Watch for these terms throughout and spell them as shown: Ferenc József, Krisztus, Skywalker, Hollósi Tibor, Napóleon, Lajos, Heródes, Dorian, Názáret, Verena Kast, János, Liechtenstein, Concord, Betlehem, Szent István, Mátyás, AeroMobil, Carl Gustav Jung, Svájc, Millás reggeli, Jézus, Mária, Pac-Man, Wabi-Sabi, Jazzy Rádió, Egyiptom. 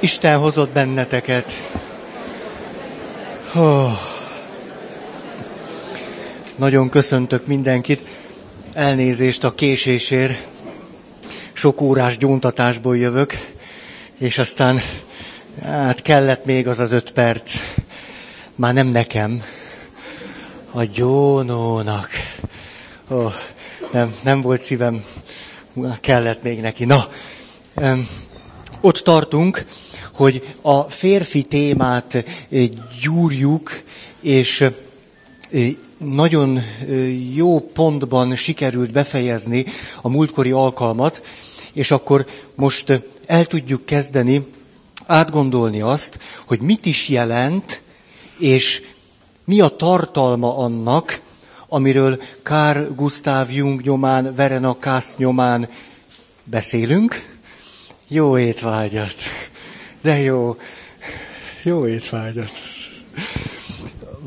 Isten hozott benneteket. Nagyon köszöntök mindenkit. Elnézést a késésért. Sok órás gyóntatásból jövök, és aztán kellett még az 5 perc. Már nem nekem, a gyónónak. Nem volt szívem, kellett még neki. Ott tartunk, hogy a férfi témát gyúrjuk, és nagyon jó pontban sikerült befejezni a múltkori alkalmat, és akkor most el tudjuk kezdeni átgondolni azt, hogy mit is jelent, és mi a tartalma annak, amiről Carl Gustav Jung nyomán, Verena Kast nyomán beszélünk. Jó étvágyat! De jó! Jó étvágyat!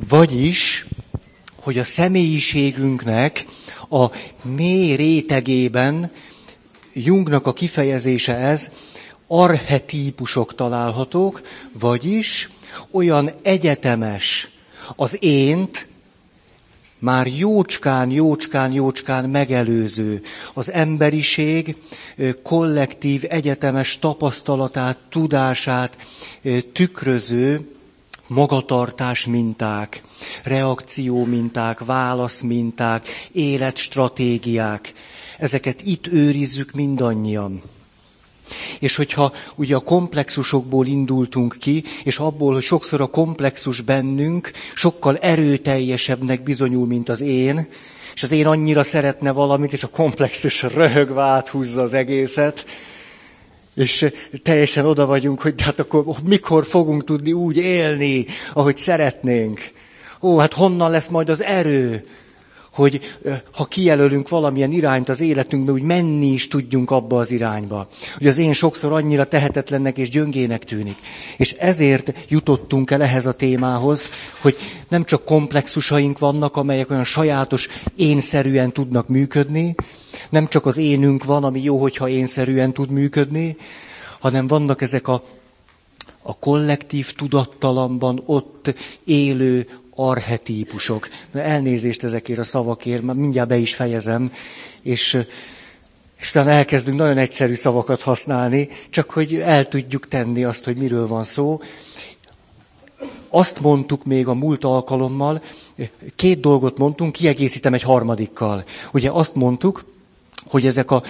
Vagyis, hogy a személyiségünknek a mély rétegében, Jungnak a kifejezése ez, archetípusok találhatók, vagyis olyan egyetemes az ént, már jócskán megelőző. Az emberiség kollektív, egyetemes tapasztalatát, tudását tükröző magatartás minták, reakció minták, válasz minták, életstratégiák. Ezeket itt őrizzük mindannyian. És hogyha ugye a komplexusokból indultunk ki, és abból, hogy sokszor a komplexus bennünk sokkal erőteljesebbnek bizonyul, mint az én, és az én annyira szeretne valamit, és a komplexus röhögve áthúzza az egészet, és teljesen oda vagyunk, hogy hát akkor mikor fogunk tudni úgy élni, ahogy szeretnénk. Honnan lesz majd az erő, hogy ha kijelölünk valamilyen irányt az életünkbe, úgy menni is tudjunk abba az irányba. Hogy az én sokszor annyira tehetetlennek és gyöngének tűnik. És ezért jutottunk el ehhez a témához, hogy nem csak komplexusaink vannak, amelyek olyan sajátos énszerűen tudnak működni, nem csak az énünk van, ami jó, hogyha énszerűen tud működni, hanem vannak ezek a kollektív tudattalamban ott élő archetípusok. Elnézést ezekért a szavakért, már mindjárt be is fejezem, és utána elkezdünk nagyon egyszerű szavakat használni, csak hogy el tudjuk tenni azt, hogy miről van szó. Azt mondtuk még a múlt alkalommal, 2 dolgot mondtunk, kiegészítem egy 3. Ugye azt mondtuk, hogy ezek a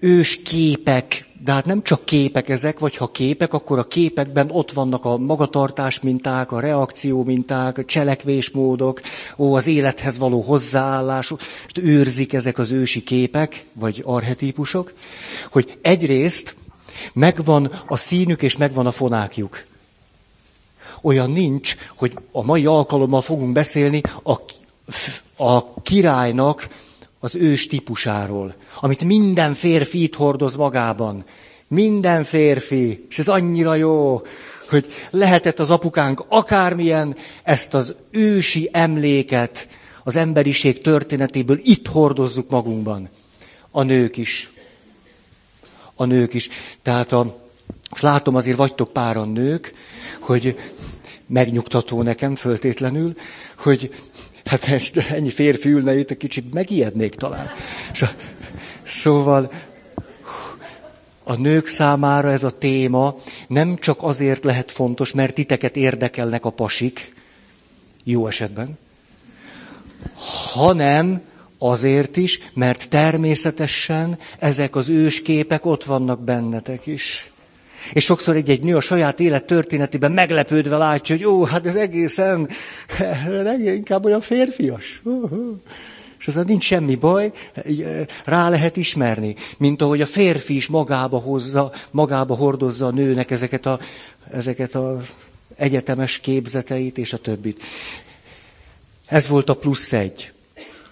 ős képek, de hát nem csak képek ezek, vagy ha képek, akkor a képekben ott vannak a magatartás minták, a reakció minták, a cselekvésmódok, az élethez való hozzáállás, és őrzik ezek az ősi képek, vagy archetípusok, hogy egyrészt megvan a színük, és megvan a fonákjuk. Olyan nincs, hogy a mai alkalommal fogunk beszélni a királynak az ős típusáról, amit minden férfi itt hordoz magában. Minden férfi, és ez annyira jó, hogy lehetett az apukánk akármilyen, ezt az ősi emléket az emberiség történetéből itt hordozzuk magunkban. A nők is. A nők is. Tehát most látom, azért vagytok páran nők, hogy megnyugtató nekem föltétlenül, hogy hát ennyi férfi ülne itt, egy kicsit megijednék talán. Szóval a nők számára ez a téma nem csak azért lehet fontos, mert titeket érdekelnek a pasik, jó esetben, hanem azért is, mert természetesen ezek az ősképek ott vannak bennetek is. És sokszor egy nő a saját élet történetében meglepődve látja, hogy hát ez egészen inkább olyan férfias. És azon nincs semmi baj, rá lehet ismerni. Mint ahogy a férfi is magába hordozza a nőnek ezeket a egyetemes képzeteit és a többit. Ez volt a +1,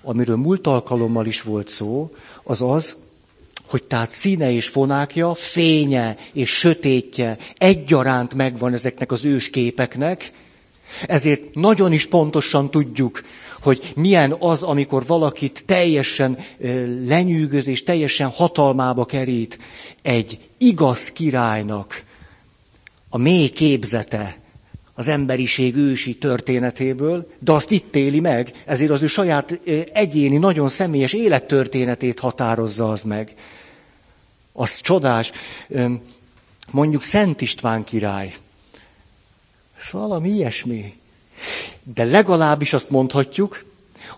amiről múlt alkalommal is volt szó, az, hogy tehát színe és fonákja, fénye és sötétje egyaránt megvan ezeknek az ősképeknek, ezért nagyon is pontosan tudjuk, hogy milyen az, amikor valakit teljesen lenyűgöz és teljesen hatalmába kerít egy igaz királynak a mély képzete az emberiség ősi történetéből, de azt itt éli meg, ezért az ő saját egyéni, nagyon személyes élettörténetét határozza az meg. Az csodás. Mondjuk Szent István király. Ez valami ilyesmi. De legalábbis azt mondhatjuk,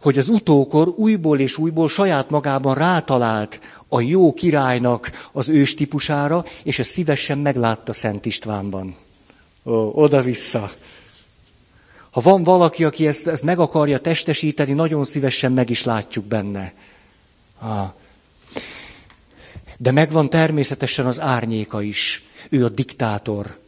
hogy az utókor újból és újból saját magában rátalált a jó királynak az ős típusára, és ezt szívesen meglátta Szent Istvánban. Oda-vissza. Ha van valaki, aki ezt meg akarja testesíteni, nagyon szívesen meg is látjuk benne. De megvan természetesen az árnyéka is. Ő a diktátor.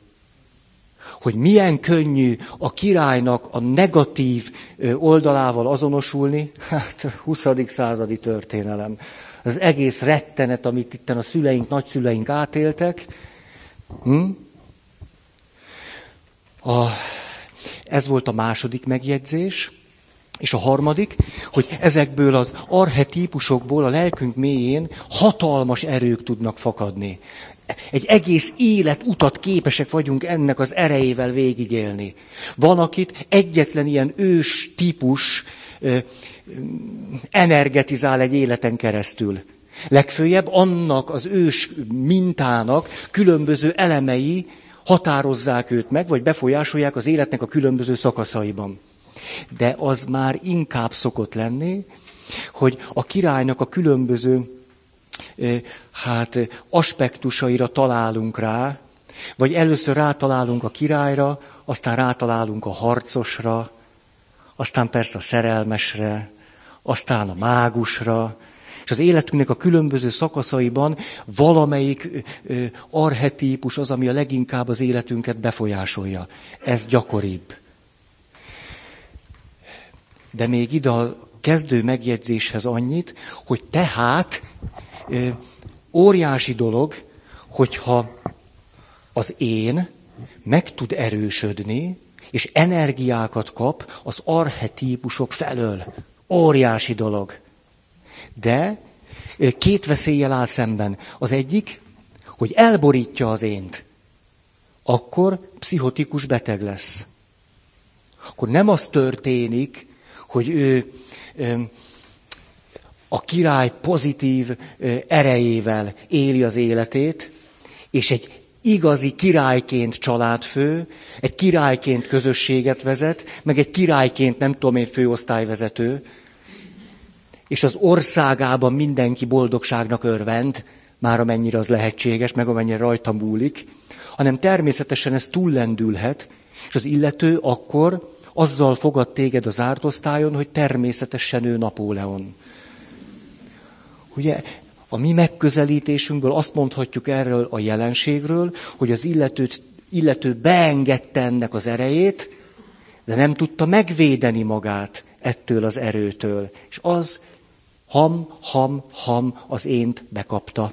Hogy milyen könnyű a királynak a negatív oldalával azonosulni, hát 20. századi történelem. Az egész rettenet, amit itten a szüleink, nagyszüleink átéltek. Ez volt a második megjegyzés, és a harmadik, hogy ezekből az archetípusokból a lelkünk mélyén hatalmas erők tudnak fakadni. Egy egész életutat képesek vagyunk ennek az erejével végigélni. Van, akit egyetlen ilyen ős típus energetizál egy életen keresztül. Legfőjebb annak az ős mintának különböző elemei határozzák őt meg, vagy befolyásolják az életnek a különböző szakaszaiban. De az már inkább szokott lenni, hogy a királynak a különböző aspektusaira találunk rá, vagy először rátalálunk a királyra, aztán rátalálunk a harcosra, aztán persze a szerelmesre, aztán a mágusra, és az életünknek a különböző szakaszaiban valamelyik archetípus az, ami a leginkább az életünket befolyásolja. Ez gyakoribb. De még ide a kezdő megjegyzéshez annyit, hogy tehát óriási dolog, hogyha az én meg tud erősödni, és energiákat kap az archetípusok felől. Óriási dolog. De két veszéllyel áll szemben. Az egyik, hogy elborítja az ént. Akkor pszichotikus beteg lesz. Akkor nem az történik, hogy ő a király pozitív erejével éli az életét, és egy igazi királyként családfő, egy királyként közösséget vezet, meg egy királyként nem tudom én főosztályvezető, és az országában mindenki boldogságnak örvend, már amennyire az lehetséges, meg amennyire rajta múlik, hanem természetesen ez túllendülhet, és az illető akkor azzal fogad téged a zárt osztályon, hogy természetesen ő Napóleon. Ugye a mi megközelítésünkből azt mondhatjuk erről a jelenségről, hogy az illető beengedte ennek az erejét, de nem tudta megvédeni magát ettől az erőtől. És az ham az ént bekapta.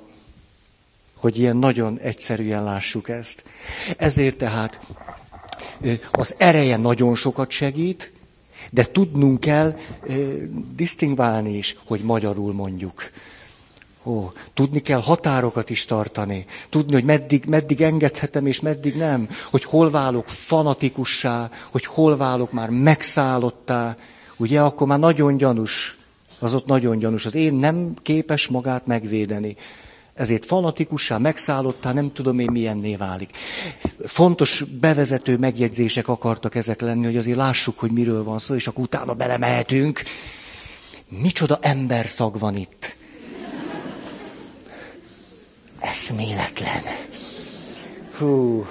Hogy ilyen nagyon egyszerűen lássuk ezt. Ezért tehát az ereje nagyon sokat segít, de tudnunk kell disztingválni is, hogy magyarul mondjuk. Tudni kell határokat is tartani. Tudni, hogy meddig engedhetem, és meddig nem. Hogy hol válok fanatikussá, hogy hol válok már megszállottá. Ugye, akkor már nagyon gyanús. Az ott nagyon gyanús. Az én nem képes magát megvédeni. Ezért fanatikussá, megszállottá, nem tudom én milyenné válik. Fontos bevezető megjegyzések akartak ezek lenni, hogy azért lássuk, hogy miről van szó, és akkor utána belemehetünk. Micsoda emberszag van itt. Eszméletlen. Hú,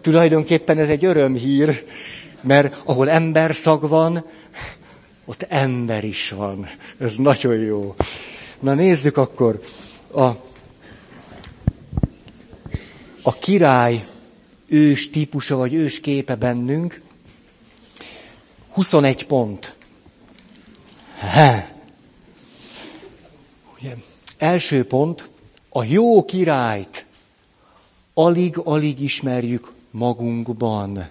tulajdonképpen ez egy örömhír, mert ahol emberszag van, ott ember is van. Ez nagyon jó. Na nézzük akkor a király ős típusa vagy ős képe bennünk. 21 pont. Ugye, első pont, a jó királyt alig-alig ismerjük magunkban.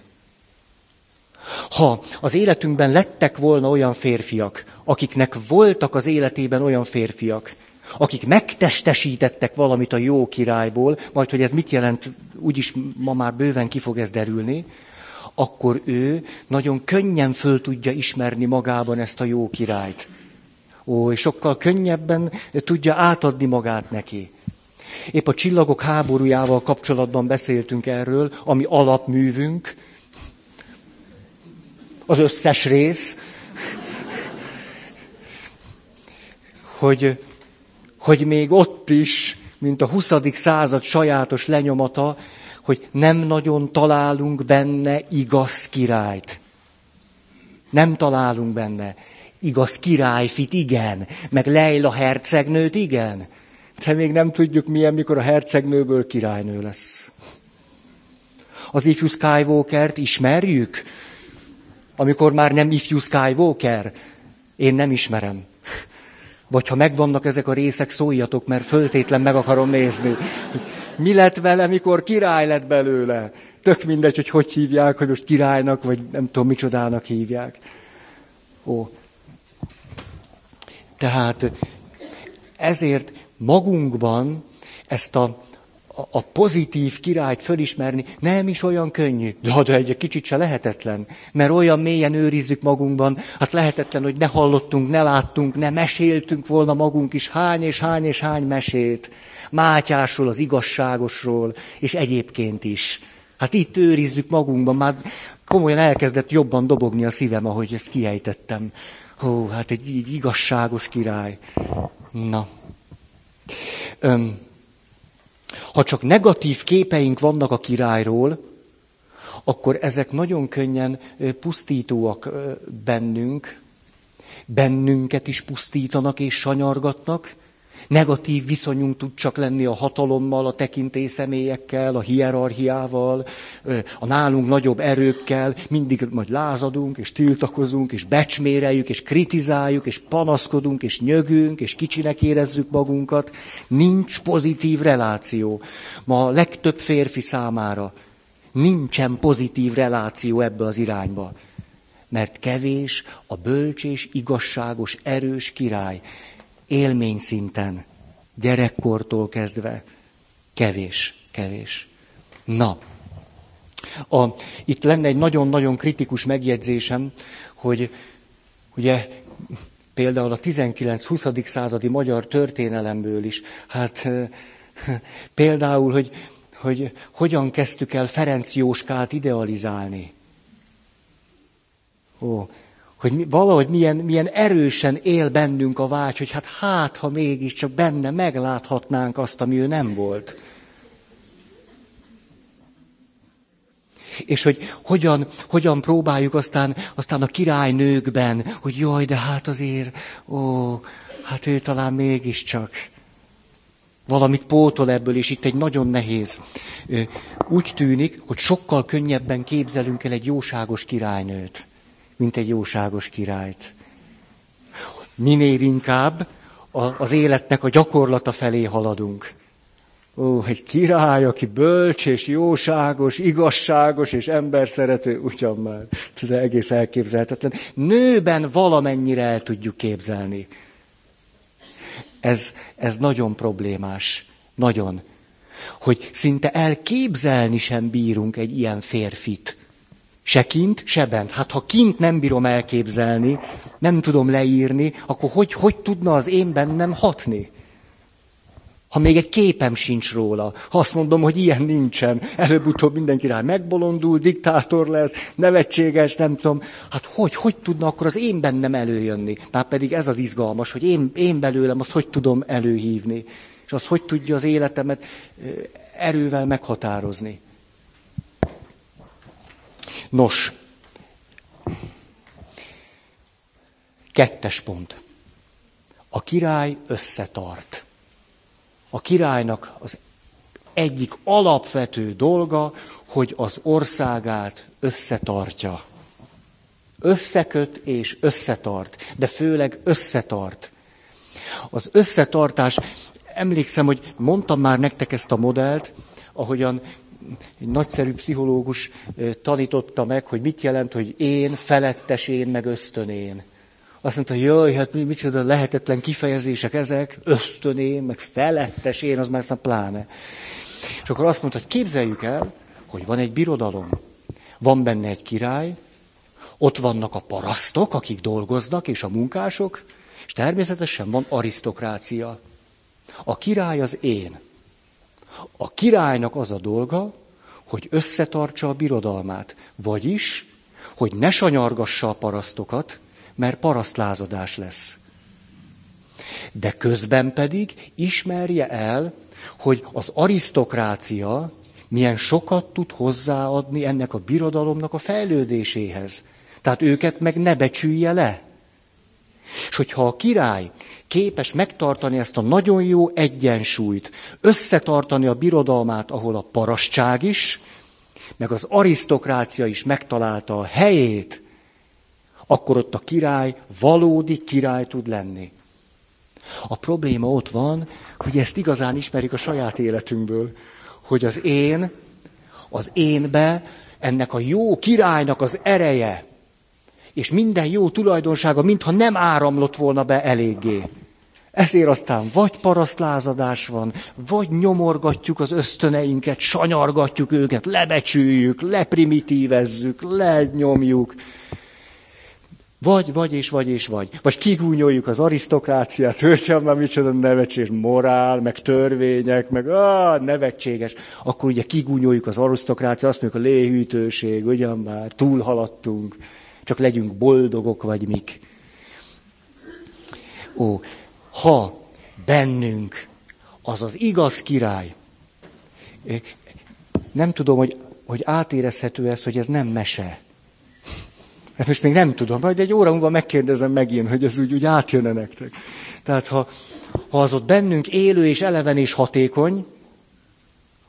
Ha az életünkben lettek volna olyan férfiak, akiknek voltak az életében olyan férfiak, akik megtestesítettek valamit a jó királyból, majd hogy ez mit jelent, úgyis ma már bőven ki fog ez derülni, akkor ő nagyon könnyen föl tudja ismerni magában ezt a jó királyt. Ó, és sokkal könnyebben tudja átadni magát neki. Épp a Csillagok háborújával kapcsolatban beszéltünk erről, ami alapművünk, az összes rész, hogy még ott is, mint a 20. század sajátos lenyomata, hogy nem nagyon találunk benne igaz királyt. Nem találunk benne. Igaz királyfit, igen. Meg Leila hercegnőt, igen. De még nem tudjuk milyen, mikor a hercegnőből királynő lesz. Az ifjú Skywalkert ismerjük? Amikor már nem ifjú Skywalker? Én nem ismerem. Vagy ha megvannak ezek a részek, szóljatok, mert föltétlen meg akarom nézni. Mi lett vele, mikor király lett belőle? Tök mindegy, hogy hívják, hogy most királynak, vagy nem tudom, micsodának hívják. Ó. Tehát ezért magunkban ezt a pozitív királyt fölismerni nem is olyan könnyű. De egy kicsit se lehetetlen, mert olyan mélyen őrizzük magunkban, hát lehetetlen, hogy ne hallottunk, ne láttunk, ne meséltünk volna magunk is hány mesét. Mátyásról, az igazságosról, és egyébként is. Hát itt őrizzük magunkban, már komolyan elkezdett jobban dobogni a szívem, ahogy ezt kiejtettem. Hú, hát egy igazságos király. Na. Ha csak negatív képeink vannak a királyról, akkor ezek nagyon könnyen pusztítóak bennünk, bennünket is pusztítanak és sanyargatnak, negatív viszonyunk tud csak lenni a hatalommal, a tekintélyszemélyekkel, a hierarchiával, a nálunk nagyobb erőkkel, mindig majd lázadunk, és tiltakozunk, és becsméreljük, és kritizáljuk, és panaszkodunk, és nyögünk, és kicsinek érezzük magunkat. Nincs pozitív reláció. Ma a legtöbb férfi számára nincsen pozitív reláció ebbe az irányba. Mert kevés a bölcs és igazságos, erős király. Élmény szinten, gyerekkortól kezdve, kevés. Na, itt lenne egy nagyon-nagyon kritikus megjegyzésem, hogy ugye például a 19-20. századi magyar történelemből is, hát például, hogy hogyan kezdtük el Ferenc Jóskát idealizálni. Hogy valahogy milyen erősen él bennünk a vágy, hogy hát ha mégiscsak benne megláthatnánk azt, ami ő nem volt. És hogy hogyan próbáljuk aztán a királynőkben, hogy jaj, de hát azért, hát ő talán mégiscsak valamit pótol ebből, és itt egy nagyon nehéz. Úgy tűnik, hogy sokkal könnyebben képzelünk el egy jóságos királynőt, mint egy jóságos királyt. Minél inkább az életnek a gyakorlata felé haladunk. Egy király, aki bölcs és jóságos, igazságos és emberszerető, ugyan már, ez egész elképzelhetetlen. Nőben valamennyire el tudjuk képzelni. Ez nagyon problémás, nagyon. Hogy szinte elképzelni sem bírunk egy ilyen férfit. Se kint, se bent. Hát ha kint nem bírom elképzelni, nem tudom leírni, akkor hogy tudna az én bennem hatni? Ha még egy képem sincs róla, ha azt mondom, hogy ilyen nincsen, előbb-utóbb mindenki rá megbolondul, diktátor lesz, nevetséges, nem tudom. Hát hogy tudna akkor az én bennem előjönni? Már pedig ez az izgalmas, hogy én belőlem azt hogy tudom előhívni, és azt hogy tudja az életemet erővel meghatározni. Nos, 2. pont. A király összetart. A királynak az egyik alapvető dolga, hogy az országát összetartja. Összeköt és összetart, de főleg összetart. Az összetartás, emlékszem, hogy mondtam már nektek ezt a modellt, ahogyan egy nagyszerű pszichológus tanította meg, hogy mit jelent, hogy én, felettes én, meg ösztönén. Azt mondta, jaj, hát micsoda lehetetlen kifejezések ezek, ösztöném, meg felettes én, az már aztán pláne. És akkor azt mondta, hogy képzeljük el, hogy van egy birodalom, van benne egy király, ott vannak a parasztok, akik dolgoznak, és a munkások, és természetesen van arisztokrácia. A király az én. A királynak az a dolga, hogy összetartsa a birodalmát, vagyis, hogy ne sanyargassa a parasztokat, mert parasztlázadás lesz. De közben pedig ismerje el, hogy az arisztokrácia milyen sokat tud hozzáadni ennek a birodalomnak a fejlődéséhez. Tehát őket meg ne becsülje le. És hogyha a király képes megtartani ezt a nagyon jó egyensúlyt, összetartani a birodalmát, ahol a parasztság is, meg az arisztokrácia is megtalálta a helyét, akkor ott a király valódi király tud lenni. A probléma ott van, hogy ezt igazán ismerik a saját életünkből, hogy az énbe ennek a jó királynak az ereje, és minden jó tulajdonsága, mintha nem áramlott volna be eléggé. Ezért aztán vagy parasztlázadás van, vagy nyomorgatjuk az ösztöneinket, sanyargatjuk őket, lebecsüljük, leprimitívezzük, lenyomjuk. Vagy. Vagy kigúnyoljuk az arisztokráciát, hölgyem, már micsoda nevetség, morál, meg törvények, meg nevetséges. Akkor ugye kigúnyoljuk az arisztokráciát, azt mondjuk a léhűtőség, ugyan már túlhaladtunk, csak legyünk boldogok vagy mik. Ha bennünk az az igaz király, nem tudom, hogy átérezhető ez, hogy ez nem mese. Hát most még nem tudom, majd egy óra múlva megkérdezem megint, hogy ez úgy átjön-e nektek. Tehát ha az ott bennünk élő és eleven és hatékony,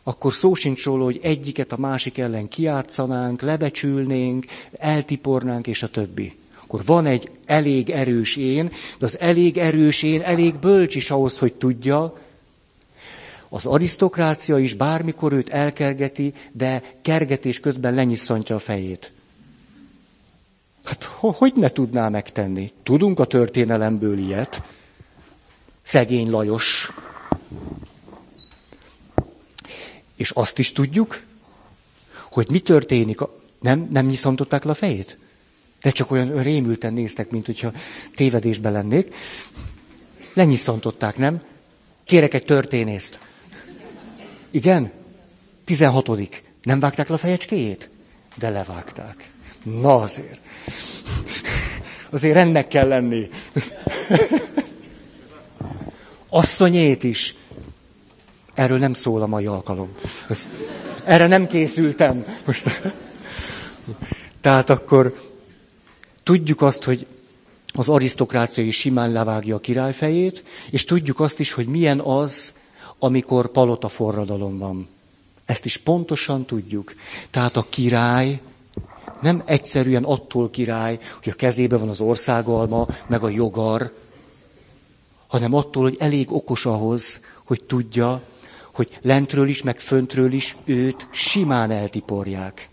akkor szó sincs róla, hogy egyiket a másik ellen kijátszanánk, lebecsülnénk, eltipornánk és a többi. Akkor van egy elég erős én, de az elég erős én elég bölcs is ahhoz, hogy tudja, az arisztokrácia is bármikor őt elkergeti, de kergetés közben lenyisszantja a fejét. Hát hogy ne tudná megtenni? Tudunk a történelemből ilyet. Szegény Lajos. És azt is tudjuk, hogy mi történik. Nem nyiszantották le a fejét? De csak olyan rémülten néztek, mint hogyha tévedésben lennék. Lenyiszantották, nem? Kérek egy történészt. Igen? 16. Nem vágták le a fejecskéjét? De levágták. Na azért. Azért rendnek kell lenni. Asszonyét is. Erről nem szól a mai alkalom. Erre nem készültem. Most. Tehát akkor tudjuk azt, hogy az arisztokrácia is simán levágja a király fejét, és tudjuk azt is, hogy milyen az, amikor palota forradalom van. Ezt is pontosan tudjuk. Tehát a király nem egyszerűen attól király, hogy a kezében van az országalma, meg a jogar, hanem attól, hogy elég okos ahhoz, hogy tudja, hogy lentről is, meg föntről is őt simán eltiporják.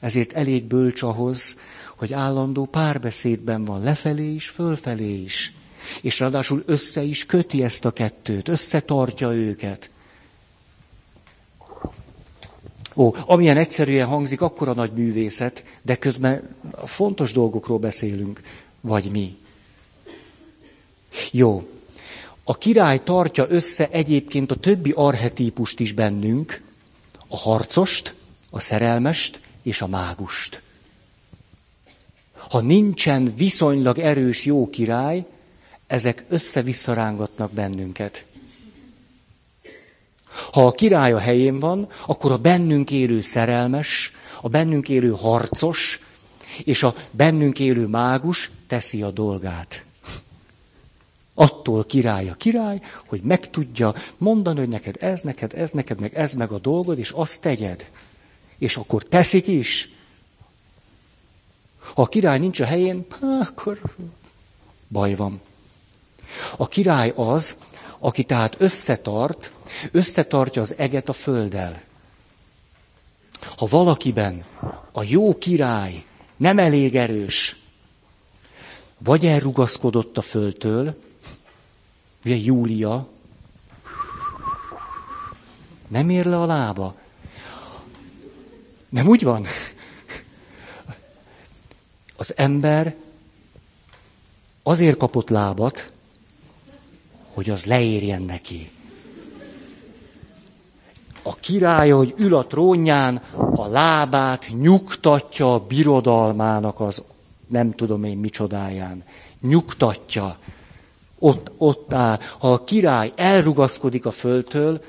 Ezért elég bölcs ahhoz, hogy állandó párbeszédben van lefelé is, fölfelé is. És ráadásul össze is köti ezt a kettőt, összetartja őket. Amilyen egyszerűen hangzik, akkora nagy művészet, de közben fontos dolgokról beszélünk, vagy mi. Jó. A király tartja össze egyébként a többi archetípust is bennünk, a harcost, a szerelmest és a mágust. Ha nincsen viszonylag erős jó király, ezek össze-visszarángatnak bennünket. Ha a király a helyén van, akkor a bennünk élő szerelmes, a bennünk élő harcos és a bennünk élő mágus teszi a dolgát. Attól király a király, hogy meg tudja mondani, hogy neked ez, meg ez meg a dolgod, és azt tegyed. És akkor teszik is. Ha a király nincs a helyén, akkor baj van. A király az, aki tehát összetartja az eget a földdel. Ha valakiben a jó király nem elég erős, Vagy elrugaszkodott a földtől, ugye Júlia, nem ér le a lába. Nem úgy van? Az ember azért kapott lábat, hogy az leérjen neki. A király, hogy ül a trónján, a lábát nyugtatja a birodalmának az nem tudom én micsodáján. Nyugtatja. Ott áll. Ha a király elrugaszkodik a földtől,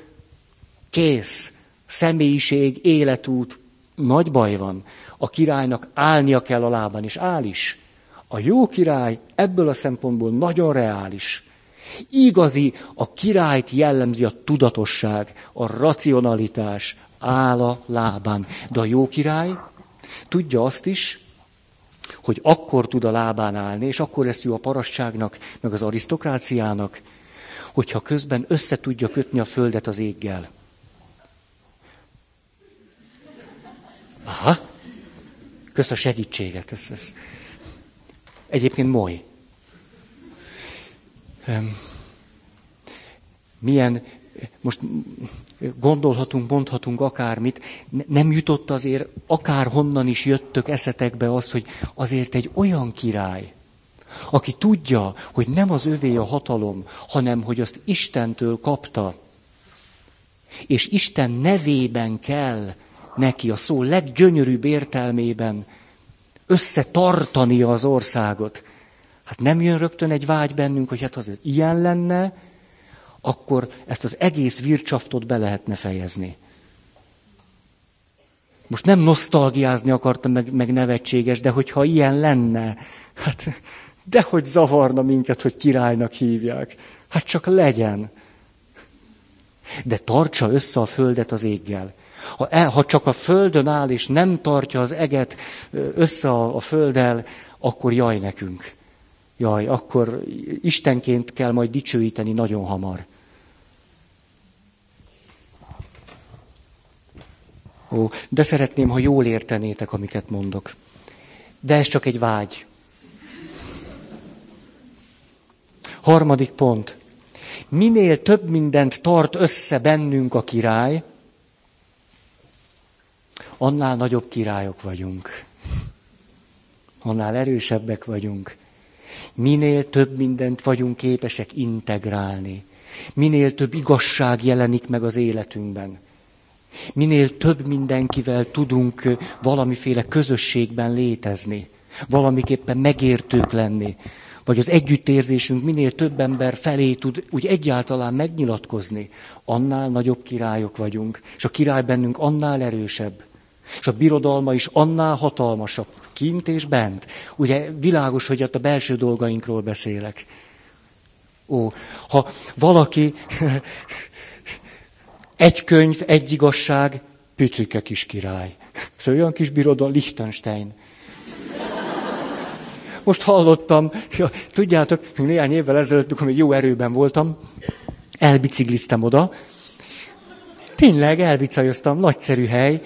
kész. Személyiség, életút. Nagy baj van. A királynak állnia kell a lábán, és áll is. A jó király ebből a szempontból nagyon reális. Igazi, a királyt jellemzi a tudatosság, a racionalitás, áll a lábán. De a jó király tudja azt is, hogy akkor tud a lábán állni, és akkor lesz jó a parasztságnak, meg az arisztokráciának, hogyha közben össze tudja kötni a földet az éggel. Aha, kösz a segítséget. Ez. Egyébként moly. Most gondolhatunk, mondhatunk akármit, nem jutott azért, akárhonnan is jöttök eszetekbe az, hogy azért egy olyan király, aki tudja, hogy nem az övé a hatalom, hanem hogy azt Istentől kapta, és Isten nevében kell neki a szó leggyönyörűbb értelmében összetartania az országot. Hát nem jön rögtön egy vágy bennünk, hogy hát azért ilyen lenne, akkor ezt az egész vircsaftot be lehetne fejezni. Most nem nosztalgiázni akartam, meg nevetséges, de hogyha ilyen lenne, hát dehogy zavarna minket, hogy királynak hívják. Hát csak legyen. De tartsa össze a földet az éggel. Ha csak a földön áll, és nem tartja az eget össze a földdel, akkor jaj nekünk. Jaj, akkor Istenként kell majd dicsőíteni nagyon hamar. Ó, de szeretném, ha jól értenétek, amiket mondok. De ez csak egy vágy. 3. pont. Minél több mindent tart össze bennünk a király, annál nagyobb királyok vagyunk. Annál erősebbek vagyunk. Minél több mindent vagyunk képesek integrálni. Minél több igazság jelenik meg az életünkben. Minél több mindenkivel tudunk valamiféle közösségben létezni. Valamiképpen megértők lenni. Vagy az együttérzésünk minél több ember felé tud úgy egyáltalán megnyilatkozni. Annál nagyobb királyok vagyunk. És a király bennünk annál erősebb. És a birodalma is annál hatalmasabb, kint és bent. Ugye világos, hogy ott a belső dolgainkról beszélek. Ó, ha valaki egy könyv, egy igazság, pücike kis király. Szóval olyan kis birodalom, Liechtenstein. Most hallottam, tudjátok, néhány évvel ezelőtt, mikor még jó erőben voltam, elbicikliztem oda. Tényleg elbicajoztam, nagyszerű hely.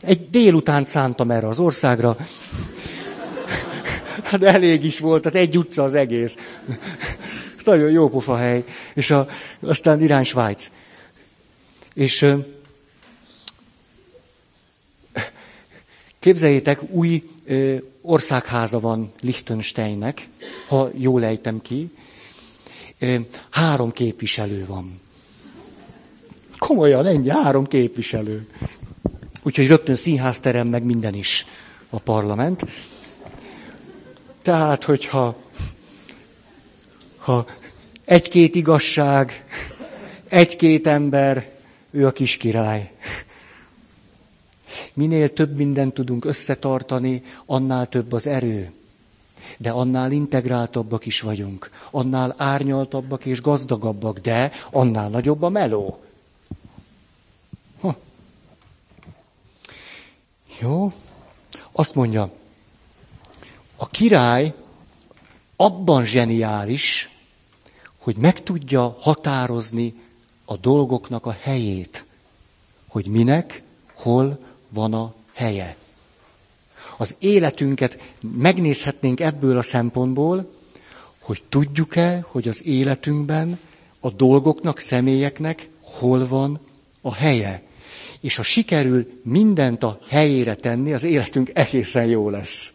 Egy délután szántam erre az országra. Hát elég is volt, tehát egy utca az egész. Nagyon jó pofa hely. És aztán irány Svájc. És képzeljétek, új országháza van Liechtensteinnek, ha jól ejtem ki. 3 képviselő van. Komolyan, ennyi, 3 képviselő. Úgyhogy rögtön színházterem, meg minden is a parlament. Tehát, hogyha 1-2 igazság, 1-2 ember, ő a kis király. Minél több mindent tudunk összetartani, annál több az erő. De annál integráltabbak is vagyunk. Annál árnyaltabbak és gazdagabbak, de annál nagyobb a meló. Jó? Azt mondja, a király abban zseniális, hogy meg tudja határozni a dolgoknak a helyét, hogy minek, hol van a helye. az életünket megnézhetnénk ebből a szempontból, hogy tudjuk-e, hogy az életünkben a dolgoknak, személyeknek hol van a helye. És ha sikerül mindent a helyére tenni, az életünk egészen jó lesz.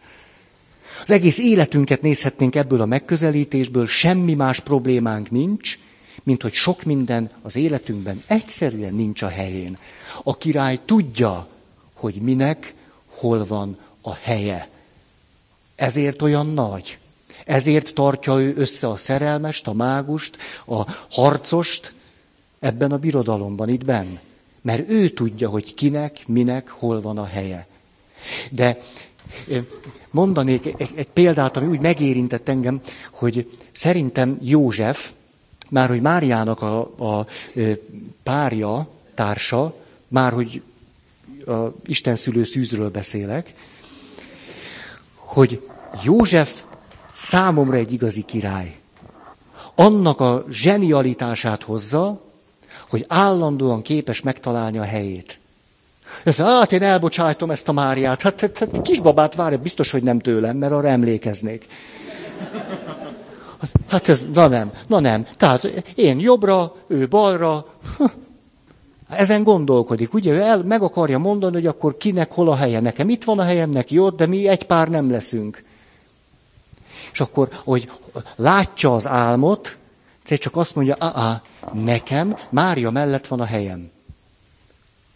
Az egész életünket nézhetnénk ebből a megközelítésből, semmi más problémánk nincs, mint hogy sok minden az életünkben egyszerűen nincs a helyén. A király tudja, hogy minek hol van a helye. Ezért olyan nagy. Ezért tartja ő össze a szerelmest, a mágust, a harcost ebben a birodalomban, itt benn. Mert ő tudja, hogy kinek, minek, hol van a helye. De mondanék egy példát, ami úgy megérintett engem, hogy szerintem József, már hogy Máriának a párja, társa, már hogy a istenszülő szűzről beszélek, hogy József számomra egy igazi király. Annak a zsenialitását hozza, hogy állandóan képes megtalálni a helyét. Ezt, én elbocsájtom ezt a Máriát. Hát kisbabát várja, biztos, hogy nem tőlem, mert arra emlékeznék. Hát ez, na nem. Tehát én jobbra, ő balra. Ezen gondolkodik, ugye? Ő meg akarja mondani, hogy akkor kinek hol a helye. Nekem itt van a helyem, neki ott, de mi egy pár nem leszünk. És akkor, hogy látja az álmot, csak azt mondja, nekem Mária mellett van a helyem.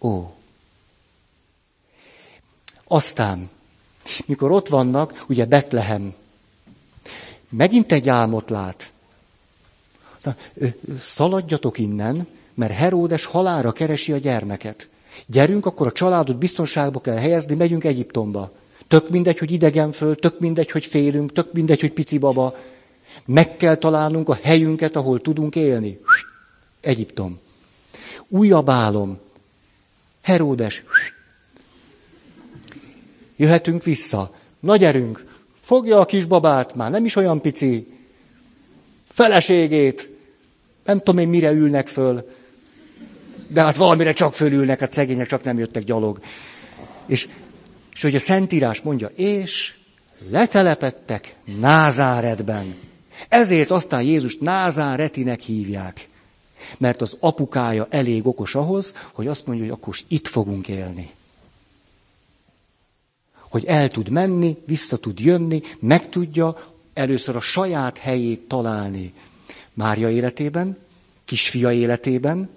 Ó. Aztán, mikor ott vannak, ugye Betlehem, megint egy álmot lát. Szaladjatok innen, mert Heródes halálra keresi a gyermeket. Gyerünk, akkor a családot biztonságba kell helyezni, megyünk Egyiptomba. Tök mindegy, hogy idegenföld, tök mindegy, hogy félünk, tök mindegy, hogy pici baba. Meg kell találnunk a helyünket, ahol tudunk élni. Egyiptom. Újabb álom. Heródes. Jöhetünk vissza. Na gyerünk, fogja a kisbabát, már nem is olyan pici. Feleségét. Nem tudom én, mire ülnek föl. De hát valamire csak fölülnek, hát szegények csak nem jöttek gyalog. És hogy a Szentírás mondja, és letelepedtek Názáretben. Ezért aztán Jézust názáretinek hívják. Mert az apukája elég okos ahhoz, hogy azt mondja, hogy akkor itt fogunk élni. Hogy el tud menni, vissza tud jönni, meg tudja először a saját helyét találni. Mária életében, kisfia életében,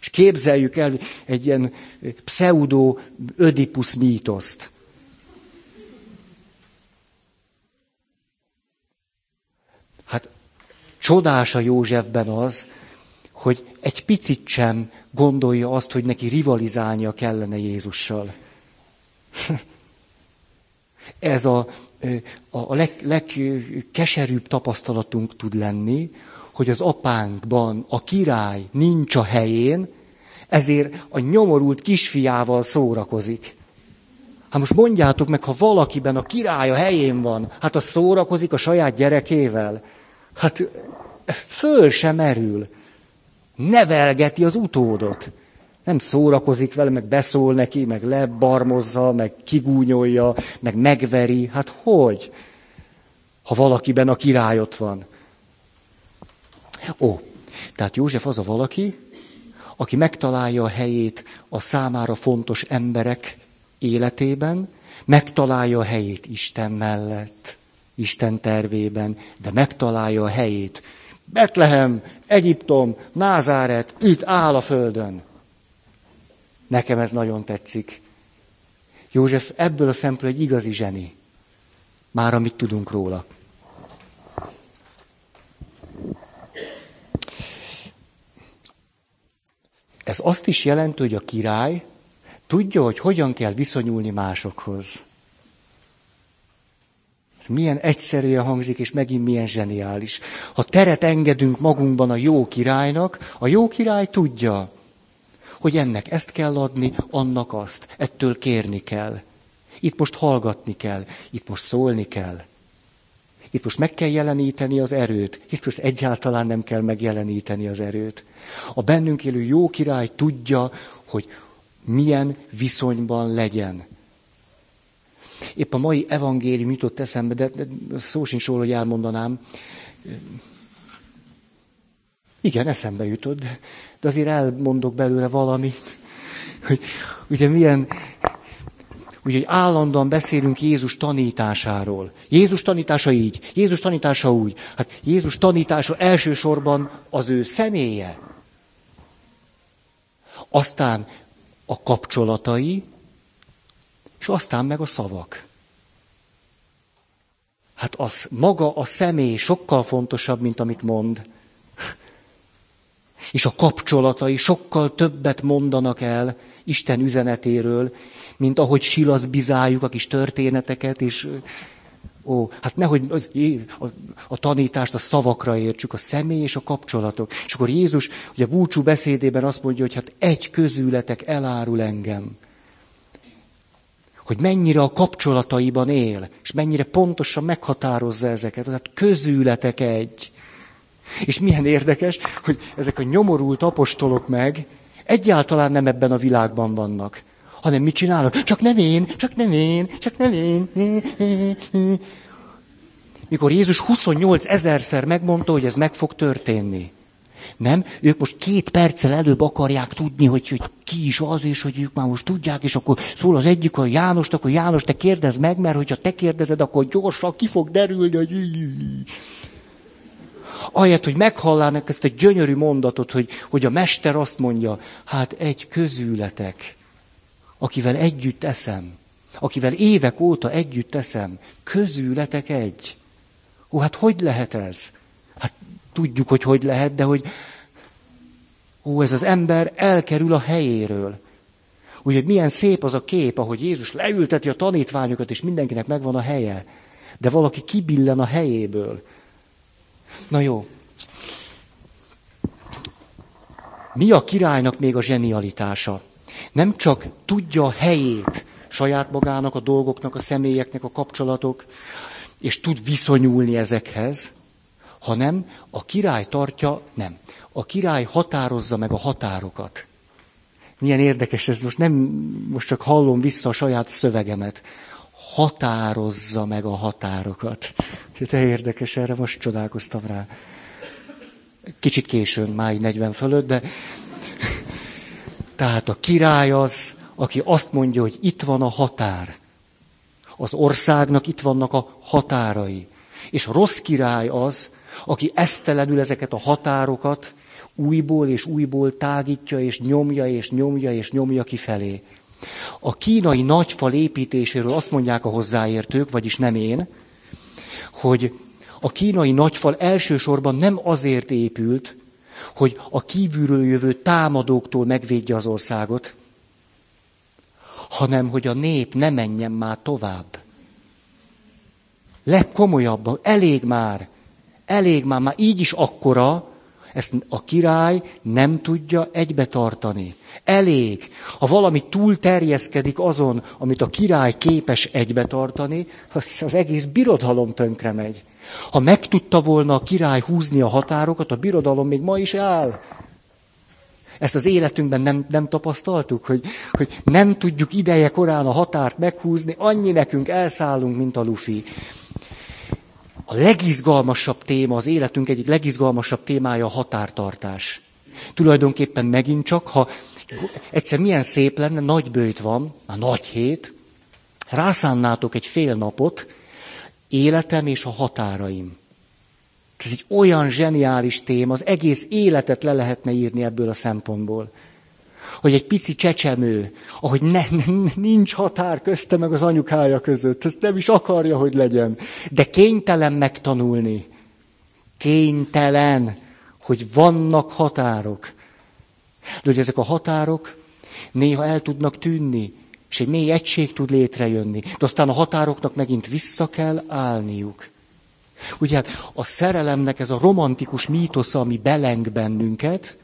és képzeljük el egy ilyen pseudo-ödipusz mítoszt. Hát csodás a Józsefben az, hogy egy picit sem gondolja azt, hogy neki rivalizálnia kellene Jézussal. Ez a legkeserűbb tapasztalatunk tud lenni, hogy az apánkban a király nincs a helyén, ezért a nyomorult kisfiával szórakozik. Hát most mondjátok meg, ha valakiben a király a helyén van, hát az szórakozik a saját gyerekével. Hát föl sem merül. Nevelgeti az utódot. Nem szórakozik vele, meg beszól neki, meg lebarmozza, meg kigúnyolja, meg megveri. Hát hogy? Ha valakiben a király ott van. Ó, tehát József az a valaki, aki megtalálja a helyét a számára fontos emberek életében, megtalálja a helyét Isten mellett, Isten tervében, de megtalálja a helyét. Betlehem, Egyiptom, Názáret, itt áll a földön. Nekem ez nagyon tetszik. József ebből a szempontból egy igazi zseni. Már amit tudunk róla. Ez azt is jelenti, hogy a király tudja, hogy hogyan kell viszonyulni másokhoz. Ez milyen egyszerűen hangzik, és megint milyen zseniális. Ha teret engedünk magunkban a jó királynak, a jó király tudja, hogy ennek ezt kell adni, annak azt. Ettől kérni kell. Itt most hallgatni kell. Itt most szólni kell. Itt most meg kell jeleníteni az erőt. Itt most egyáltalán nem kell megjeleníteni az erőt. A bennünk élő jó király tudja, hogy milyen viszonyban legyen. Épp a mai evangélium jutott eszembe, de szó sincs róla, hogy elmondanám. Igen, eszembe jutott, de azért elmondok belőle valamit, hogy ugye milyen... Úgyhogy állandóan beszélünk Jézus tanításáról. Jézus tanítása így, Jézus tanítása úgy. Hát Jézus tanítása elsősorban az ő személye. Aztán a kapcsolatai, és aztán meg a szavak. Hát az maga a személy sokkal fontosabb, mint amit mond. És a kapcsolatai sokkal többet mondanak el Isten üzenetéről, mint ahogy silazbizáljuk a kis történeteket, és ó, hát nehogy a tanítást a szavakra értsük, a személy és a kapcsolatok. És akkor Jézus, hogy a búcsú beszédében azt mondja, hogy hát egy közületek elárul engem. Hogy mennyire a kapcsolataiban él, és mennyire pontosan meghatározza ezeket. Tehát közületek egy. És milyen érdekes, hogy ezek a nyomorult apostolok meg egyáltalán nem ebben a világban vannak, hanem mit csinálnak? Csak nem én. Mikor Jézus 28 000-szer megmondta, hogy ez meg fog történni. Nem? Ők most 2 perccel előbb akarják tudni, hogy ki is az, és hogy ők már most tudják, és akkor szól az egyik, hogy Jánost, akkor János, te kérdezd meg, mert hogyha te kérdezed, akkor gyorsan ki fog derülni, hogy... Ahelyett, hogy meghallának ezt a gyönyörű mondatot, hogy a mester azt mondja, hát egy közületek, akivel együtt eszem, akivel évek óta együtt eszem, közületek egy. Ó, hát hogy lehet ez? Hát tudjuk, hogy lehet, de hogy ó, ez az ember elkerül a helyéről. Úgyhogy milyen szép az a kép, ahogy Jézus leülteti a tanítványokat, és mindenkinek megvan a helye, de valaki kibillen a helyéből. Na jó. Mi a királynak még a zsenialitása? Nem csak tudja a helyét saját magának, a dolgoknak, a személyeknek, a kapcsolatok, és tud viszonyulni ezekhez, hanem a király a király határozza meg a határokat. Milyen érdekes ez, most csak hallom vissza a saját szövegemet. Határozza meg a határokat. De érdekes, erre most csodálkoztam rá. Kicsit későn, már 40 fölött, de... Tehát a király az, aki azt mondja, hogy itt van a határ. Az országnak itt vannak a határai. És a rossz király az, aki esztelenül ezeket a határokat újból és újból tágítja, és nyomja kifelé. A kínai nagyfal építéséről azt mondják a hozzáértők, vagyis nem én, hogy a kínai nagyfal elsősorban nem azért épült, hogy a kívülről jövő támadóktól megvédje az országot, hanem hogy a nép ne menjen már tovább. Legkomolyabban, elég már, már így is akkora, ezt a király nem tudja egybetartani. Elég. Ha valami túl terjeszkedik azon, amit a király képes egybetartani, az egész birodalom tönkre megy. Ha meg tudta volna a király húzni a határokat, a birodalom még ma is áll. Ezt az életünkben nem tapasztaltuk, hogy nem tudjuk ideje korán a határt meghúzni, annyi nekünk elszállunk, mint a lufi. A legizgalmasabb téma, az életünk egyik legizgalmasabb témája a határtartás. Tulajdonképpen megint csak, ha egyszer milyen szép lenne, nagy böjt van, a nagy hét, rászánnátok egy fél napot, életem és a határaim. Ez egy olyan zseniális téma, az egész életet le lehetne írni ebből a szempontból. Hogy egy pici csecsemő, ahogy nincs határ közte meg az anyukája között, ezt nem is akarja, hogy legyen. De kénytelen megtanulni. Kénytelen, hogy vannak határok. De hogy ezek a határok néha el tudnak tűnni, és egy mély egység tud létrejönni. De aztán a határoknak megint vissza kell állniuk. Ugye hát a szerelemnek ez a romantikus mítosza, ami beleng bennünket,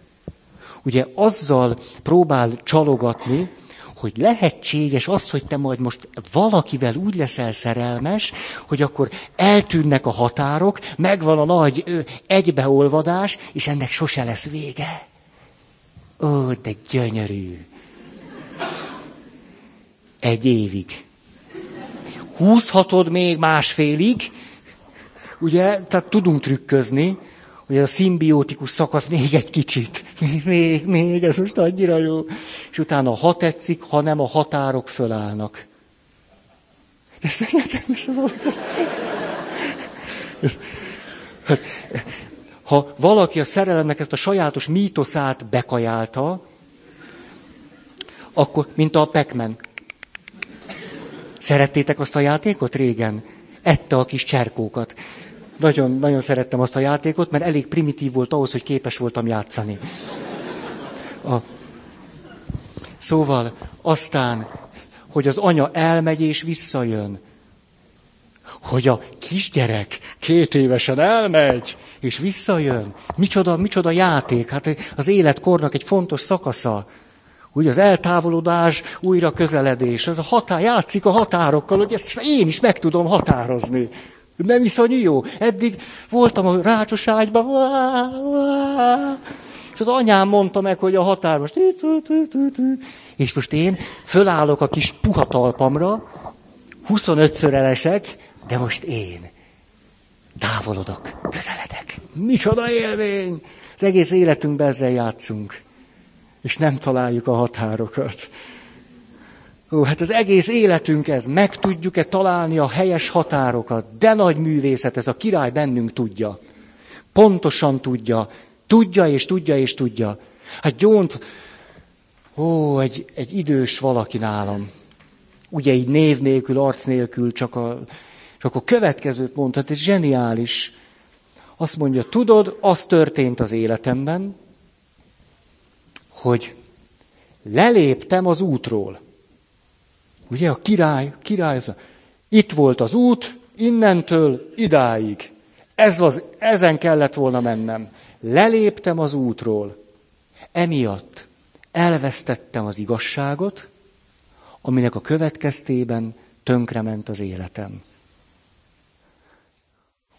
ugye azzal próbál csalogatni, hogy lehetséges az, hogy te majd most valakivel úgy leszel szerelmes, hogy akkor eltűnnek a határok, megvan a nagy egybeolvadás, és ennek sose lesz vége. Ó, de gyönyörű. Egy évig. húzhatod még másfélig, ugye, tehát tudunk trükközni, hogy a szimbiótikus szakasz még egy kicsit, még, ez most annyira jó. És utána ha tetszik, ha nem, a határok fölállnak. De ez nekem is volt. Ha valaki a szerelemnek ezt a sajátos mítoszát bekajálta, akkor, mint a Pac-Man. Szerettétek azt a játékot régen? Ette a kis cserkókat. Nagyon, nagyon szerettem azt a játékot, mert elég primitív volt ahhoz, hogy képes voltam játszani. Szóval aztán, hogy az anya elmegy és visszajön. Hogy a kisgyerek 2 évesen elmegy és visszajön. Micsoda játék. Hát az életkornak egy fontos szakasza. Úgy az eltávolodás, újra közeledés. Ez a határ, játszik a határokkal, hogy ezt én is meg tudom határozni. Nem iszonyú jó. Eddig voltam a rácsos ágyban, és az anyám mondta meg, hogy a határ most. És most én fölállok a kis puha talpamra, 25-ször elesek, de most én távolodok, közeledek. Micsoda élmény! Az egész életünkben ezzel játszunk. És nem találjuk a határokat. Ó, hát az egész életünk ez. Meg tudjuk-e találni a helyes határokat? De nagy művészet, ez a király bennünk tudja. Pontosan tudja. Tudja. Hát gyónt, egy idős valaki nálam. Ugye így név nélkül, arc nélkül, csak a következőt mondhat, ez zseniális. Azt mondja, tudod, az történt az életemben, hogy leléptem az útról. Ugye a király az, itt volt az út, innentől idáig. Ezen kellett volna mennem. Leléptem az útról. Emiatt elvesztettem az igazságot, aminek a következtében tönkrement az életem.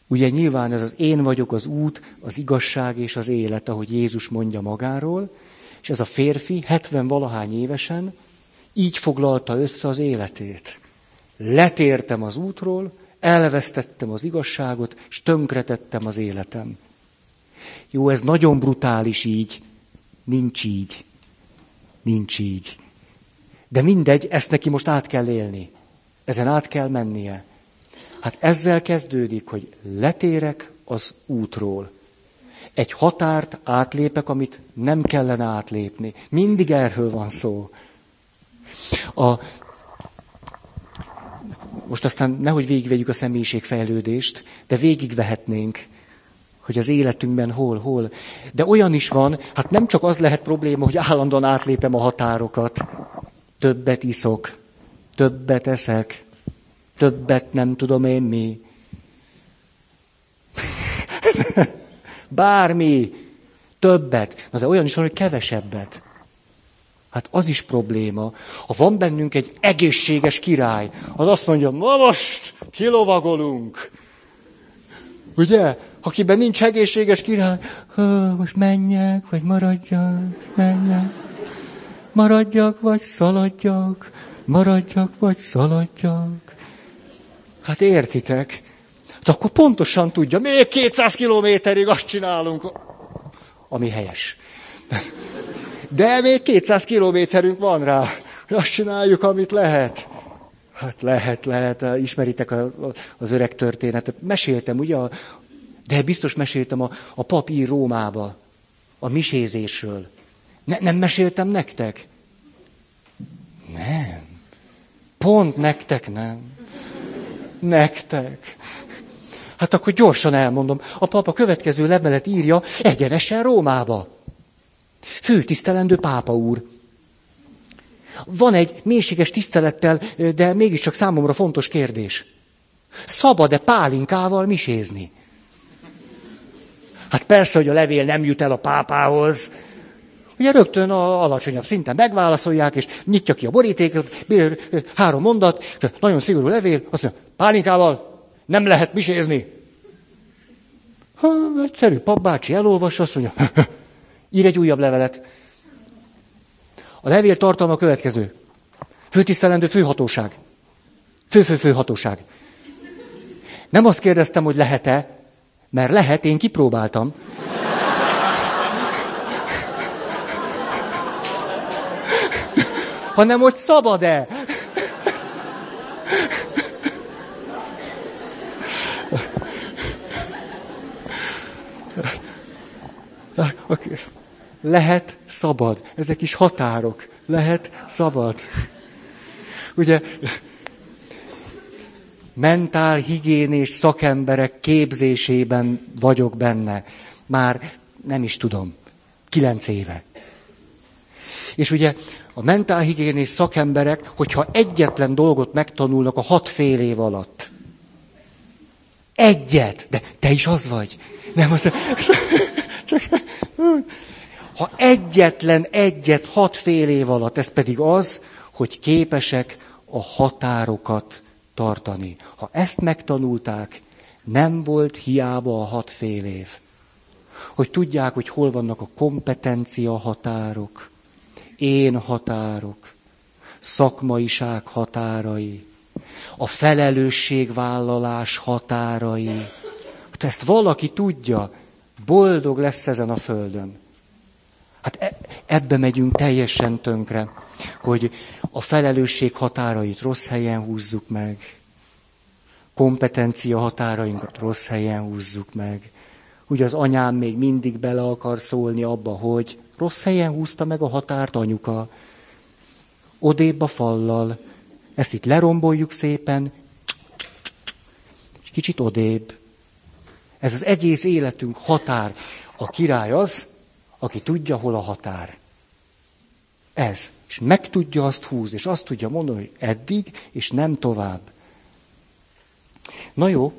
Ugye nyilván ez az én vagyok az út, az igazság és az élet, ahogy Jézus mondja magáról, és ez a férfi 70-valahány évesen így foglalta össze az életét. Letértem az útról, elvesztettem az igazságot, és tönkretettem az életem. Jó, ez nagyon brutális így. Nincs így. De mindegy, ezt neki most át kell élni. Ezen át kell mennie. Hát ezzel kezdődik, hogy letérek az útról. Egy határt átlépek, amit nem kellene átlépni. Mindig erről van szó. Most aztán nehogy végigvegyük a személyiségfejlődést, de végigvehetnénk, hogy az életünkben hol. De olyan is van, hát nem csak az lehet probléma, hogy állandóan átlépem a határokat. Többet iszok, többet eszek, többet nem tudom én mi. Bármi, többet. Na de olyan is van, hogy kevesebbet. Hát az is probléma. Ha van bennünk egy egészséges király, az azt mondja, na most kilovagolunk. Ugye? Akiben nincs egészséges király, most menjek, vagy maradjak, vagy szaladjak. Hát értitek? De akkor pontosan tudja, még 200 kilométerig azt csinálunk, ami helyes. De még 200 kilométerünk van rá, hogy azt csináljuk, amit lehet. Hát lehet, ismeritek az öreg történetet. Meséltem, ugye, de biztos meséltem a pap ír Rómába, a misézésről. Nem meséltem nektek? Nem. Pont nektek nem. Nektek. Hát akkor gyorsan elmondom. A pap a következő levelet írja egyenesen Rómába. Főtisztelendő pápa úr. Van egy mélységes tisztelettel, de mégiscsak számomra fontos kérdés. Szabad-e pálinkával misézni? Hát persze, hogy a levél nem jut el a pápához. Ugye rögtön a alacsonyabb szinten megválaszolják, és nyitja ki a borítékot, 3 mondat, és nagyon szigorú levél, azt mondja, pálinkával nem lehet misézni. Egyszerű papbácsi elolvassa, azt mondja, ír egy újabb levelet. A levél tartalma a következő. Főtisztelendő főhatóság. Fő hatóság. Nem azt kérdeztem, hogy lehet-e, mert lehet, én kipróbáltam. Hanem, hogy szabad-e? Okay. Lehet, szabad. Ezek is határok. Lehet, szabad. Ugye, mentálhigiénés szakemberek képzésében vagyok benne. Már nem is tudom. 9 éve. És ugye a mentálhigiénés szakemberek, hogyha egyetlen dolgot megtanulnak a 6 fél év alatt. Egyet! De te is az vagy. Nem az... Ha egyet 6 fél év alatt, ez pedig az, hogy képesek a határokat tartani. Ha ezt megtanulták, nem volt hiába a 6 fél év. Hogy tudják, hogy hol vannak a kompetencia határok, én határok, szakmaiság határai, a felelősségvállalás határai. Hát ezt valaki tudja, boldog lesz ezen a földön. Hát ebbe megyünk teljesen tönkre, hogy a felelősség határait rossz helyen húzzuk meg, kompetencia határainkat rossz helyen húzzuk meg. Ugye az anyám még mindig bele akar szólni abba, hogy rossz helyen húzta meg a határt anyuka, odébb a fallal, ezt itt leromboljuk szépen, és kicsit odébb. Ez az egész életünk határ. A király az, aki tudja, hol a határ. Ez. És meg tudja azt húzni, és azt tudja mondani, hogy eddig, és nem tovább. Na jó.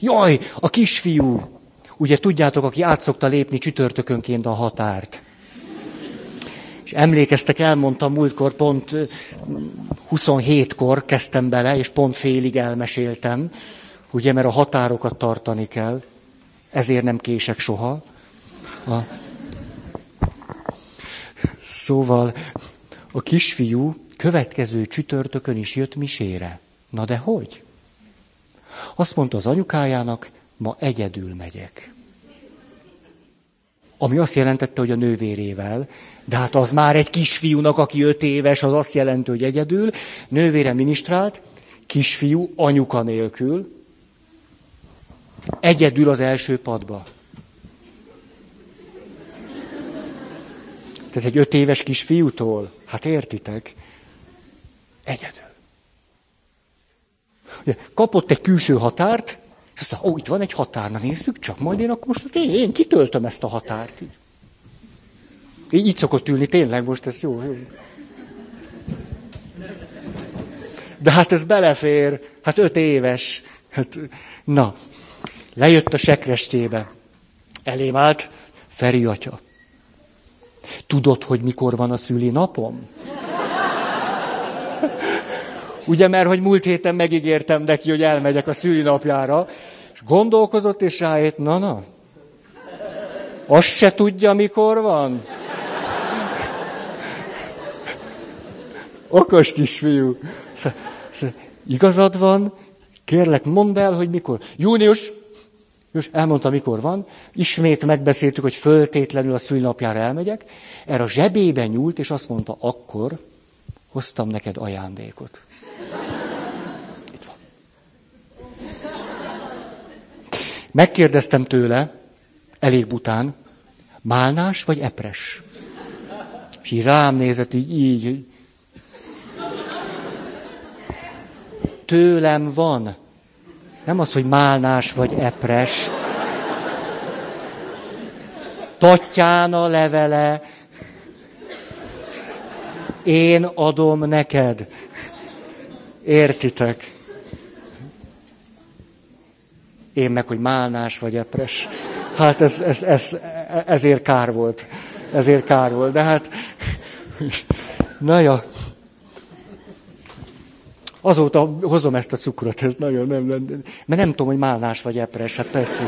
Jaj, a kisfiú! Ugye tudjátok, aki át szokta lépni csütörtökönként a határt. És emlékeztek, elmondtam múltkor, pont 27-kor kezdtem bele, és pont félig elmeséltem, ugye, mert a határokat tartani kell, ezért nem kések soha. Szóval a kisfiú következő csütörtökön is jött misére. Na de hogy? Azt mondta az anyukájának, ma egyedül megyek. Ami azt jelentette, hogy a nővérével, de hát az már egy kisfiúnak, aki 5 éves, az azt jelenti, hogy egyedül, nővére ministrált, kisfiú anyuka nélkül, egyedül az első padba. Ez egy 5 éves kisfiútól, hát értitek, egyedül. Kapott egy külső határt, és azt mondta, ó, itt van egy határ, na nézzük csak, majd én akkor most én kitöltöm ezt a határt. Így szokott ülni, tényleg most ez jó. De hát ez belefér, hát 5 éves. Hát, na, lejött a sekrestjébe, elém állt Feri atya. Tudod, hogy mikor van a szülinapom? Ugye, mert hogy múlt héten megígértem neki, hogy elmegyek a szülinapjára, és gondolkozott, és rájött, na, azt se tudja, mikor van. Okos kisfiú. Igazad van, kérlek, mondd el, hogy mikor. Június. Elmondta, mikor van. Ismét megbeszéltük, hogy föltétlenül a szülinapjára elmegyek. Erre a zsebébe nyúlt, és azt mondta, akkor hoztam neked ajándékot. Itt van. Megkérdeztem tőle, elég bután, málnás vagy epres? És így rám nézett, így. Tőlem van. Nem az, hogy málnás vagy epres. Tattyána levele. Én adom neked. Értitek? Én meg, hogy málnás vagy epres. Hát ezért kár volt. Ezért kár volt. De hát, na ja. Azóta hozom ezt a cukrot, ez nagyon nem. Mert nem tudom, hogy málnás vagy epres. Hát persze.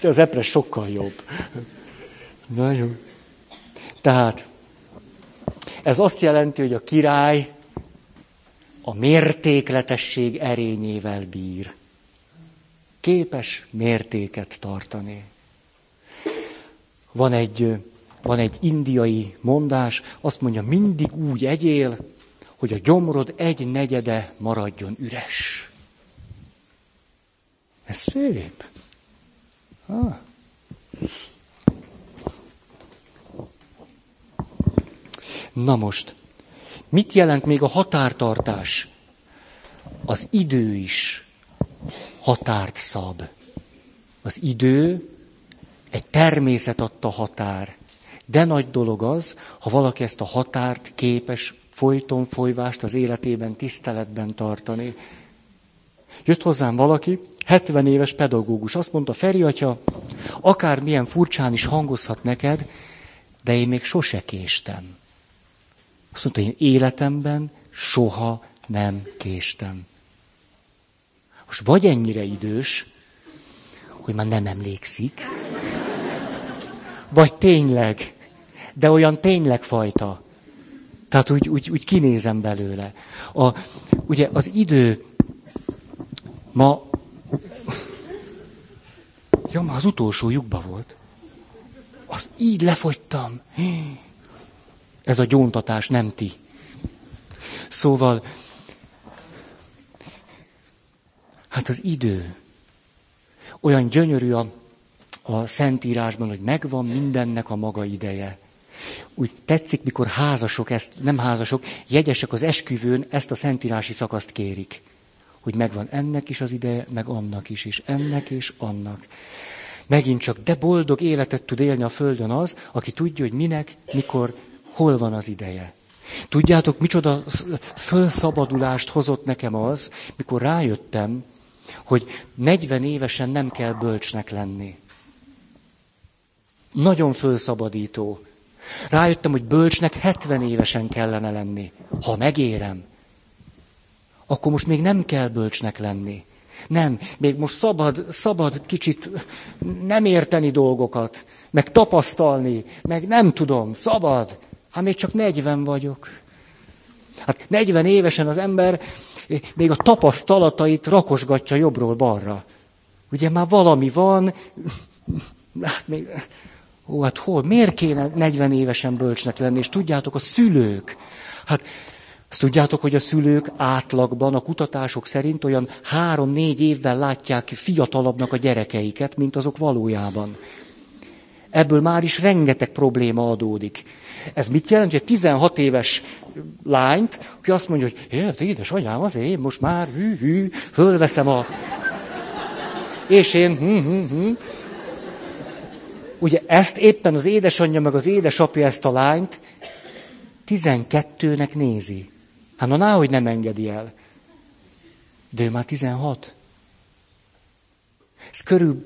De az epres sokkal jobb. Na jó. Tehát ez azt jelenti, hogy a király a mértékletesség erényével bír. Képes mértéket tartani. Van egy indiai mondás, azt mondja, mindig úgy egyél, hogy a gyomrod 1/4 maradjon üres. Ez szép. Ha. Na most, mit jelent még a határtartás? Az idő is határt szab. Az idő egy természet adta határ. De nagy dolog az, ha valaki ezt a határt képes folyton folyvást az életében tiszteletben tartani. Jött hozzám valaki, 70 éves pedagógus, azt mondta, Feri atya, akármilyen furcsán is hangozhat neked, de én még sose késtem. Azt mondta, én életemben soha nem késtem. Most vagy ennyire idős, hogy már nem emlékszik, vagy tényleg, de olyan tényleg fajta. Tehát úgy kinézem belőle. Ugye az idő ma... Ja, már az utolsó lyukba volt. Azt így lefogytam. Ez a gyóntatás, nem ti. Szóval, hát az idő. Olyan gyönyörű a Szentírásban, hogy megvan mindennek a maga ideje. Úgy tetszik, mikor házasok, jegyesek az esküvőn ezt a szentírási szakaszt kérik. Hogy megvan ennek is az ideje, meg annak is, és ennek és annak. Megint csak, de boldog életet tud élni a Földön az, aki tudja, hogy minek, mikor, hol van az ideje. Tudjátok, micsoda fölszabadulást hozott nekem az, mikor rájöttem, hogy 40 évesen nem kell bölcsnek lenni. Nagyon fölszabadító. Rájöttem, hogy bölcsnek 70 évesen kellene lenni. Ha megérem, akkor most még nem kell bölcsnek lenni. Nem, még most szabad kicsit nem érteni dolgokat, meg tapasztalni, meg nem tudom, szabad. Hát még csak 40 vagyok. Hát 40 évesen az ember még a tapasztalatait rakosgatja jobbról-balra. Ugye már valami van, hát még... Ó, hát hol? Miért kéne 40 évesen bölcsnek lenni? És tudjátok, a szülők. Hát azt tudjátok, hogy a szülők átlagban, a kutatások szerint olyan 3-4 évvel látják fiatalabbnak a gyerekeiket, mint azok valójában. Ebből már is rengeteg probléma adódik. Ez mit jelent, hogy 16 éves lányt, aki azt mondja, hogy hát édesanyám, azért én most már fölveszem a... És én... Ugye ezt éppen az édesanyja meg az édesapja ezt a lányt 12-nek nézi. Hát na, náhogy nem engedi el. De ő már 16. Ez körül...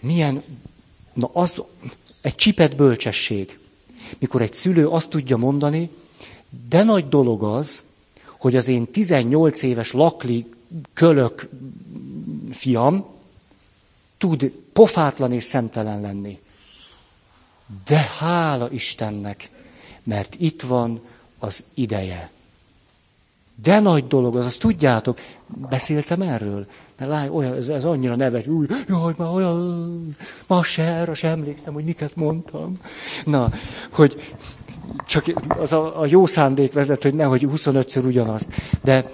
Milyen... Na az... Egy csipet bölcsesség. Mikor egy szülő azt tudja mondani, de nagy dolog az, hogy az én 18 éves lakli kölök fiam tud pofátlan és szemtelen lenni. De hála Istennek, mert itt van az ideje. De nagy dolog az, azt tudjátok, beszéltem erről. Mert olyan, ez annyira nevet, hogy már olyan, ma se erre sem emlékszem, hogy miket mondtam. Na, hogy csak az a jó szándék vezet, hogy nehogy 25-ször ugyanazt. De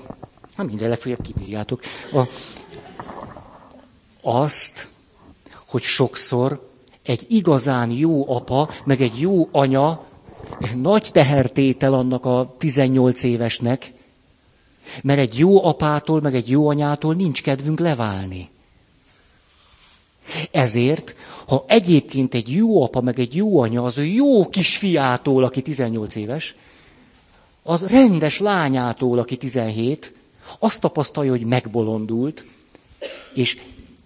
hát minden legfeljebb kibírjátok. Azt, hogy sokszor egy igazán jó apa, meg egy jó anya nagy tehertétel annak a 18 évesnek, mert egy jó apától, meg egy jó anyától nincs kedvünk leválni. Ezért, ha egyébként egy jó apa, meg egy jó anya az ő jó kisfiától, aki 18 éves, az rendes lányától, aki 17, azt tapasztalja, hogy megbolondult, és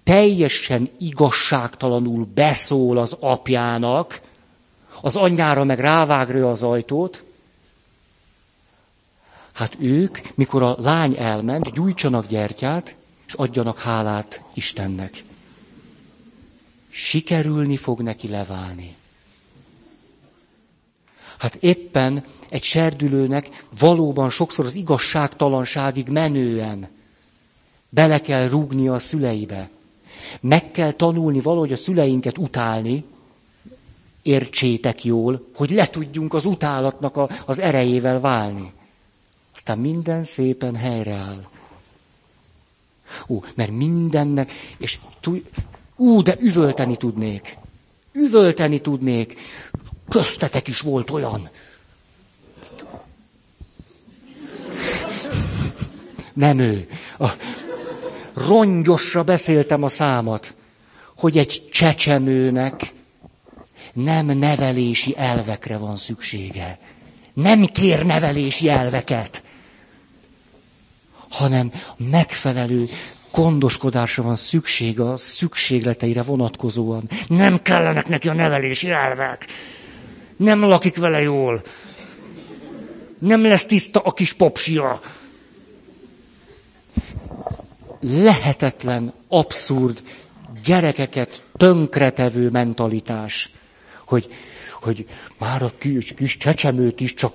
teljesen igazságtalanul beszól az apjának, az anyjára meg rávágja az ajtót. Hát ők, mikor a lány elment, gyújtsanak gyertyát, és adjanak hálát Istennek. sikerülni fog neki leválni. Hát éppen egy serdülőnek valóban sokszor az igazságtalanságig menően bele kell rúgnia a szüleibe. Meg kell tanulni valahogy a szüleinket utálni, értsétek jól, hogy le tudjunk az utálatnak az erejével válni. Aztán minden szépen helyreáll. Ó, mert mindennek, és de üvölteni tudnék. Üvölteni tudnék. Köztetek is volt olyan. Nem ő. Rongyosra beszéltem a számat, hogy egy csecsemőnek nem nevelési elvekre van szüksége. Nem kér nevelési elveket, hanem megfelelő gondoskodásra van szükség a szükségleteire vonatkozóan. Nem kellenek neki a nevelési elvek. Nem lakik vele jól. Nem lesz tiszta a kis popsia. Lehetetlen, abszurd, gyerekeket tönkretevő mentalitás, hogy már a kis csecsemőt is csak...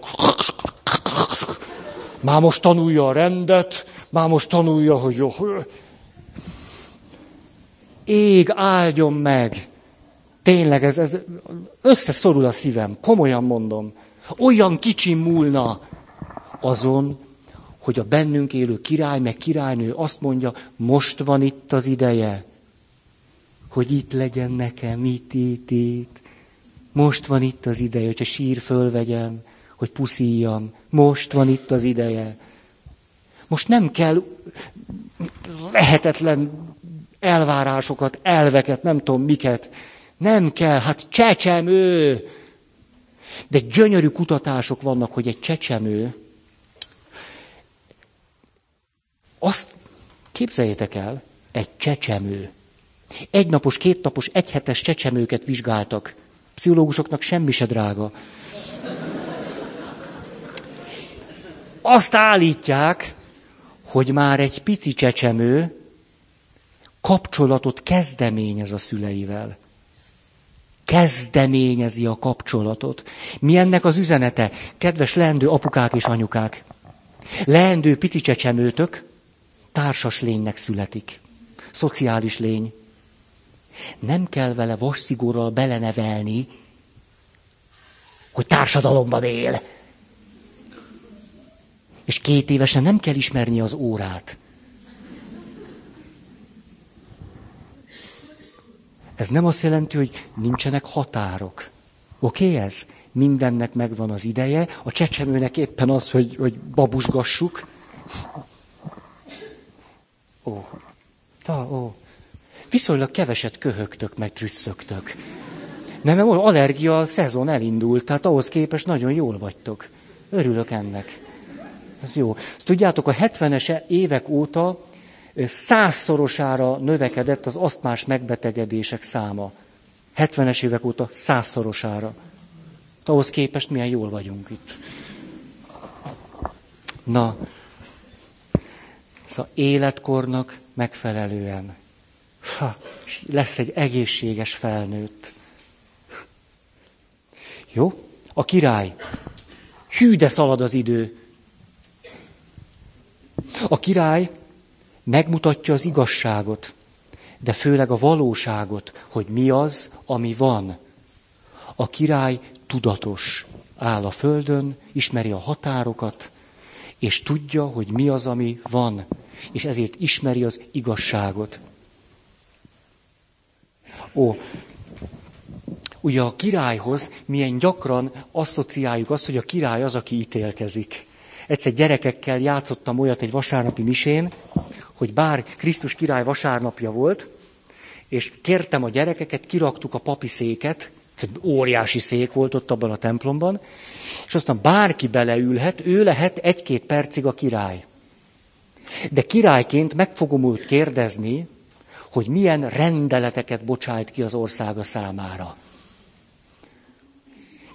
Már most tanulja a rendet, már most tanulja, hogy jó. Ég, áldjon meg! Tényleg, ez összeszorul a szívem, komolyan mondom. Olyan kicsim múlna azon, hogy a bennünk élő király, meg királynő azt mondja, most van itt az ideje, hogy itt legyen nekem, itt. Most van itt az ideje, hogyha sír fölvegyem, hogy puszíjam. Most van itt az ideje. Most nem kell lehetetlen elvárásokat, elveket, nem tudom miket. Nem kell, hát csecsemő. De gyönyörű kutatások vannak, hogy egy csecsemő, azt képzeljétek el, egy csecsemő. Egynapos, kétnapos, egyhetes csecsemőket vizsgáltak. Pszichológusoknak semmi se drága. Azt állítják, hogy már egy pici csecsemő kapcsolatot kezdeményez a szüleivel. Kezdeményezi a kapcsolatot. Mi ennek az üzenete? Kedves leendő apukák és anyukák, leendő pici csecsemőtök társas lénynek születik. Szociális lény. Nem kell vele vasszigorral belenevelni, hogy társadalomban él. És 2 évesen nem kell ismerni az órát. Ez nem azt jelenti, hogy nincsenek határok. Oké ez? Mindennek megvan az ideje. A csecsemőnek éppen az, hogy babusgassuk. Viszonylag keveset köhögtök, meg trüsszögtök. Nem, allergia szezon elindult, tehát ahhoz képest nagyon jól vagytok. Örülök ennek. Ez jó. Ezt tudjátok, a 70-es évek óta 100-szorosára növekedett az asztmás megbetegedések száma. 70-es évek óta 100-szorosára. Ahhoz képest milyen jól vagyunk itt. Na, szóval életkornak megfelelően. Lesz egy egészséges felnőtt. Jó? A király. Hű, de szalad az idő. A király megmutatja az igazságot, de főleg a valóságot, hogy mi az, ami van. A király tudatos, áll a földön, ismeri a határokat, és tudja, hogy mi az, ami van, és ezért ismeri az igazságot. Ugye a királyhoz milyen gyakran asszociáljuk azt, hogy a király az, aki ítélkezik. Egyszer gyerekekkel játszottam olyat egy vasárnapi misén, hogy bár Krisztus király vasárnapja volt, és kértem a gyerekeket, kiraktuk a papi széket, óriási szék volt ott abban a templomban, és aztán bárki beleülhet, ő lehet 1-2 percig a király. De királyként meg fogom őt kérdezni, hogy milyen rendeleteket bocsájt ki az országa számára.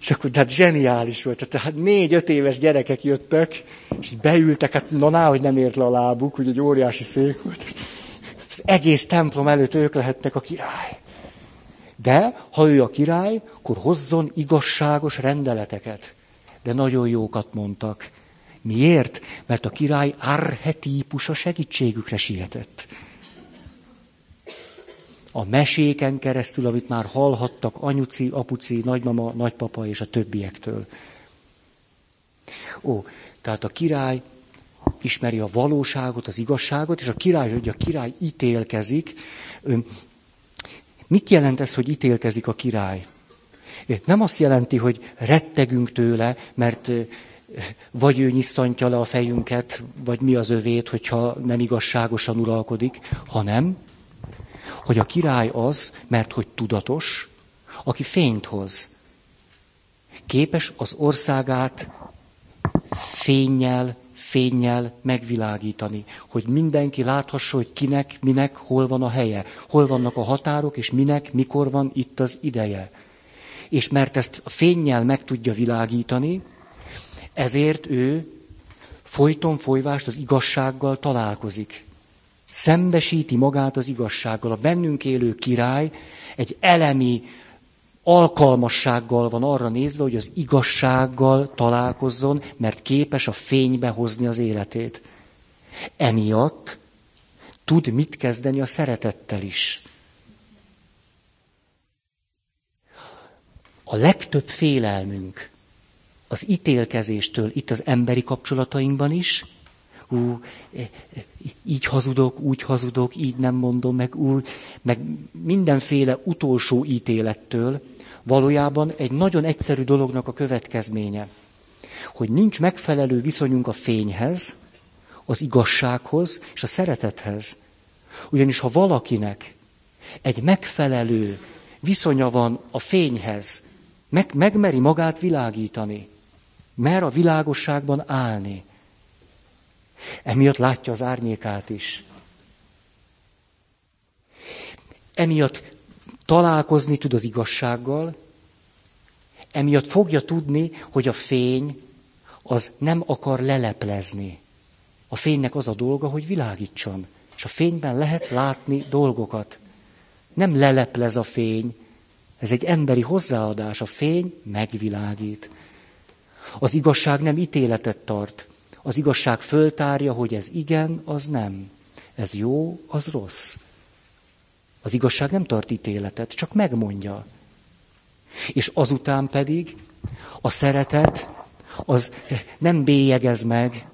És akkor, de hát zseniális volt, tehát 4-5 éves gyerekek jöttek, és beültek, hát hogy nem ért le a lábuk, hogy egy óriási szék volt. Az egész templom előtt ők lehetnek a király. De ha ő a király, akkor hozzon igazságos rendeleteket. De nagyon jókat mondtak. Miért? Mert a király archetípusa segítségükre sietett. A meséken keresztül, amit már hallhattak anyuci, apuci, nagymama, nagypapa és a többiektől. Tehát a király ismeri a valóságot, az igazságot, és a király ítélkezik. Mit jelent ez, hogy ítélkezik a király? Nem azt jelenti, hogy rettegünk tőle, mert vagy ő nyisszantja le a fejünket, vagy mi az övét, hogyha nem igazságosan uralkodik, hanem, hogy a király az, mert hogy tudatos, aki fényt hoz. Képes az országát fénnyel megvilágítani, hogy mindenki láthassa, hogy kinek, minek, hol van a helye, hol vannak a határok, és minek, mikor van itt az ideje. És mert ezt a fénnyel meg tudja világítani, ezért ő folyton folyvást az igazsággal találkozik. Szembesíti magát az igazsággal. A bennünk élő király egy elemi alkalmassággal van arra nézve, hogy az igazsággal találkozzon, mert képes a fénybe hozni az életét. Emiatt tud mit kezdeni a szeretettel is. A legtöbb félelmünk az ítélkezéstől itt az emberi kapcsolatainkban is, így hazudok, úgy hazudok, így nem mondom, meg mindenféle utolsó ítélettől valójában egy nagyon egyszerű dolognak a következménye, hogy nincs megfelelő viszonyunk a fényhez, az igazsághoz és a szeretethez. Ugyanis ha valakinek egy megfelelő viszonya van a fényhez, megmeri magát világítani, mer a világosságban állni, emiatt látja az árnyékát is. Emiatt találkozni tud az igazsággal, emiatt fogja tudni, hogy a fény az nem akar leleplezni. A fénynek az a dolga, hogy világítson. És a fényben lehet látni dolgokat. Nem leleplez a fény. Ez egy emberi hozzáadás. A fény megvilágít. Az igazság nem ítéletet tart. Az igazság föltárja, hogy ez igen, az nem. Ez jó, az rossz. Az igazság nem tart ítéletet, csak megmondja. És azután pedig a szeretet az nem bélyegez meg,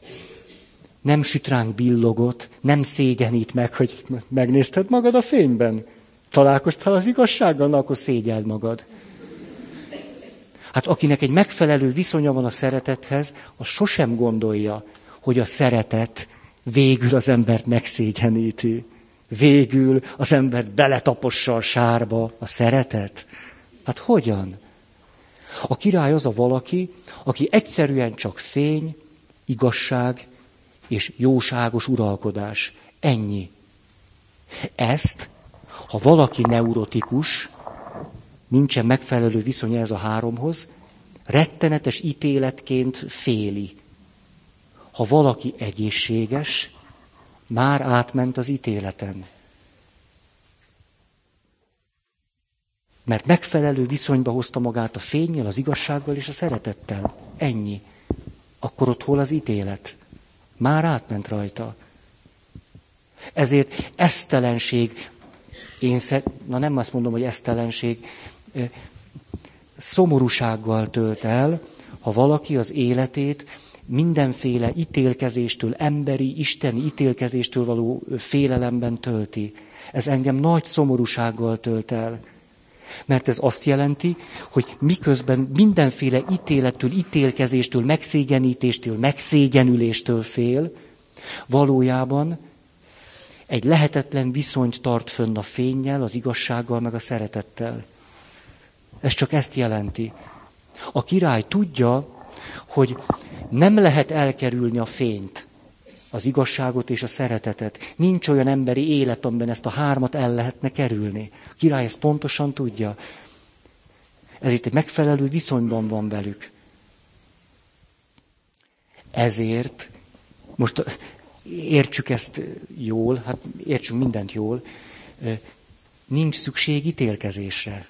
nem süt ránk billogot, nem szégyenít meg, hogy megnézted magad a fényben. Találkoztál az igazsággal, na, akkor szégyeld magad. Hát akinek egy megfelelő viszonya van a szeretethez, az sosem gondolja, hogy a szeretet végül az embert megszégyeníti. Végül az embert beletapossa a sárba a szeretet. Hát hogyan? A király az a valaki, aki egyszerűen csak fény, igazság és jóságos uralkodás. Ennyi. Ezt, ha valaki neurotikus, nincsen megfelelő viszonya ez a háromhoz, rettenetes ítéletként féli. Ha valaki egészséges, már átment az ítéleten. Mert megfelelő viszonyba hozta magát a fénnyel, az igazsággal és a szeretettel. Ennyi. Akkor ott hol az ítélet? Már átment rajta. Ezért esztelenség, nem azt mondom, hogy esztelenség, szomorúsággal tölt el, ha valaki az életét mindenféle ítélkezéstől, emberi, isteni ítélkezéstől való félelemben tölti. Ez engem nagy szomorúsággal tölt el. Mert ez azt jelenti, hogy miközben mindenféle ítélettől, ítélkezéstől, megszégyenítéstől, megszégyenüléstől fél, valójában egy lehetetlen viszonyt tart fönn a fénnyel, az igazsággal, meg a szeretettel. Ez csak ezt jelenti. A király tudja, hogy nem lehet elkerülni a fényt, az igazságot és a szeretetet. Nincs olyan emberi élet, amiben ezt a hármat el lehetne kerülni. A király ezt pontosan tudja. Ezért egy megfelelő viszonyban van velük. Ezért, most értsük ezt jól, hát értsünk mindent jól, nincs szükség ítélkezésre.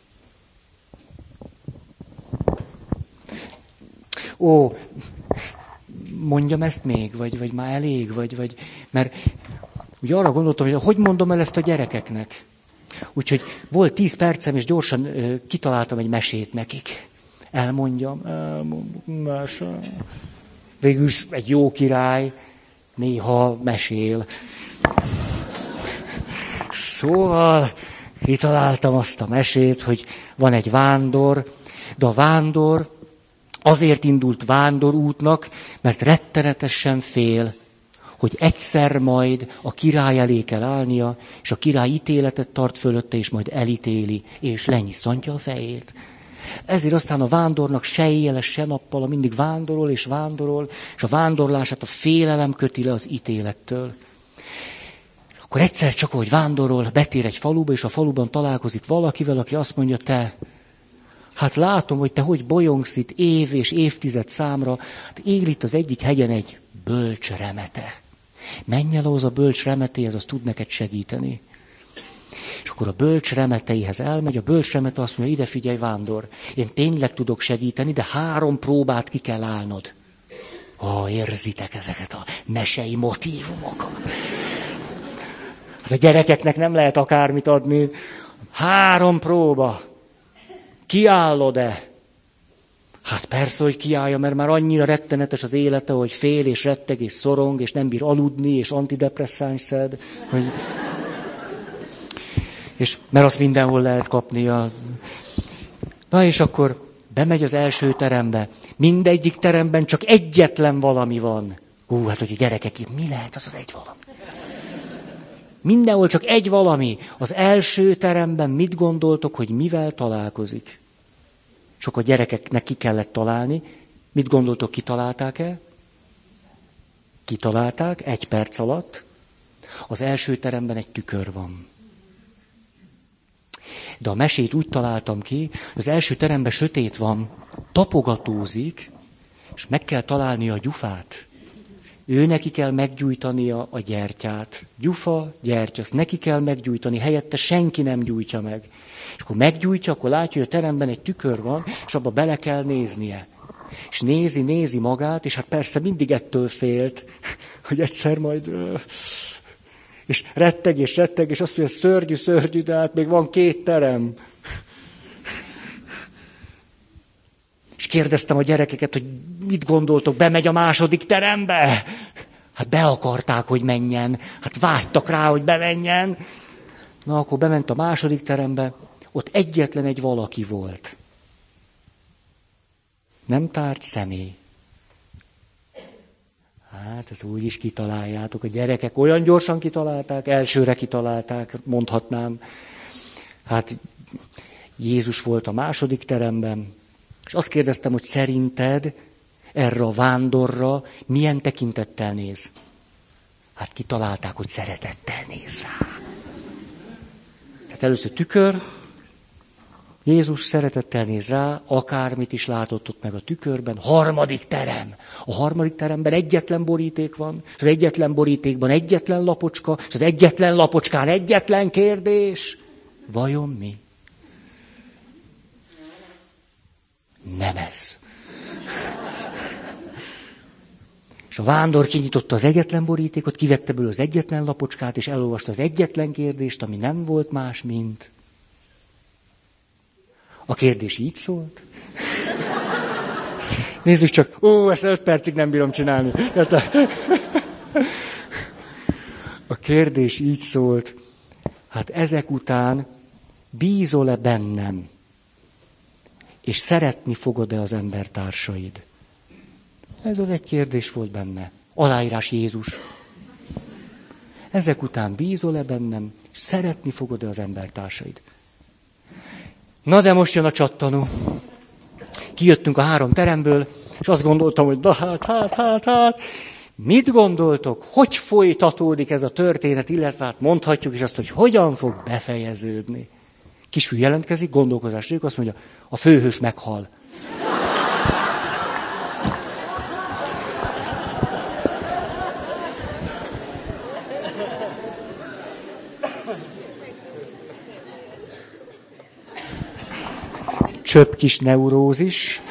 ó, mondjam ezt még, vagy már elég, vagy... Mert ugye arra gondoltam, hogy mondom el ezt a gyerekeknek. Úgyhogy volt 10 percem, és gyorsan kitaláltam egy mesét nekik. Elmondjam. Végülis egy jó király néha mesél. Szóval kitaláltam azt a mesét, hogy van egy vándor, de a vándor azért indult vándorútnak, mert rettenetesen fél, hogy egyszer majd a király elé kell állnia, és a király ítéletet tart fölötte, és majd elítéli, és lenyisszantja a fejét. Ezért aztán a vándornak se éjjel, se nappal, mindig vándorol, és a vándorlását a félelem köti le az ítélettől. Akkor egyszer csak, ahogy vándorol, betér egy faluba, és a faluban találkozik valakivel, aki azt mondja, te, hát látom, hogy te hogy bolyongsz itt év és évtized számra, hát él itt az egyik hegyen egy bölcs remete. Menj el ahhoz a bölcs remetéhez, az tud neked segíteni. És akkor a bölcs remeteihez elmegy, a bölcs remete azt mondja, ide figyelj, vándor, én tényleg tudok segíteni, de 3 próbát ki kell állnod. Érzitek ezeket a mesei motívumokat. Hát a gyerekeknek nem lehet akármit adni. 3 próba. Kiállod-e? Hát persze, hogy kiállja, mert már annyira rettenetes az élete, hogy fél, és retteg, és szorong, és nem bír aludni, és antidepresszáns szed. Hogy... És mert azt mindenhol lehet kapnia. Na és akkor bemegy az első terembe. Mindegyik teremben csak egyetlen valami van. Hát hogy a gyerekek, mi lehet az egy valami? Mindenhol csak egy valami. Az első teremben mit gondoltok, hogy mivel találkozik? Csak a gyerekeknek ki kellett találni. Mit gondoltok, kitalálták-e? Kitalálták 1 perc alatt. Az első teremben egy tükör van. De a mesét úgy találtam ki, az első teremben sötét van, tapogatózik, és meg kell találnia a gyufát. Ő neki kell meggyújtania a gyertyát. Gyufa, gyertya, azt neki kell meggyújtani, helyette senki nem gyújtja meg. És akkor meggyújtja, akkor látja, hogy a teremben egy tükör van, és abba bele kell néznie. És nézi magát, és hát persze mindig ettől félt, hogy egyszer majd... És retteg, és azt mondja, szörnyű, de hát még van 2 terem. És kérdeztem a gyerekeket, hogy mit gondoltok, bemegy a második terembe? Hát be akarták, hogy menjen. Hát vágytak rá, hogy bemenjen. Na, akkor bement a második terembe, ott egyetlen egy valaki volt. Nem tárt személy. Hát, ezt úgy is kitaláljátok. A gyerekek olyan gyorsan kitalálták, elsőre kitalálták, mondhatnám. Hát, Jézus volt a második teremben, és azt kérdeztem, hogy szerinted erre a vándorra milyen tekintettel néz? Hát kitalálták, hogy szeretettel néz rá. Tehát először tükör, Jézus szeretettel néz rá, akármit is látott ott meg a tükörben. 3. terem. A 3. teremben egyetlen boríték van, az egyetlen borítékban egyetlen lapocska, és az egyetlen lapocskán egyetlen kérdés. Vajon mi? Nem ez. És a vándor kinyitotta az egyetlen borítékot, kivette belőle az egyetlen lapocskát, és elolvasta az egyetlen kérdést, ami nem volt más, mint... A kérdés így szólt. Nézzük csak, ezt 5 percig nem bírom csinálni. A kérdés így szólt, hát ezek után bízol-e bennem, és szeretni fogod-e az embertársaid? Ez az egy kérdés volt benne. Aláírás Jézus. Ezek után bízol-e bennem, és szeretni fogod-e az embertársaid? Na de most jön a csattanó. Kijöttünk a 3 teremből, és azt gondoltam, hogy hát. Mit gondoltok, hogy folytatódik ez a történet, illetve hát mondhatjuk is azt, hogy hogyan fog befejeződni. Kisfiú jelentkezik, gondolkozás nélkül, azt mondja, a főhős meghal. Csöpp kis neurózis.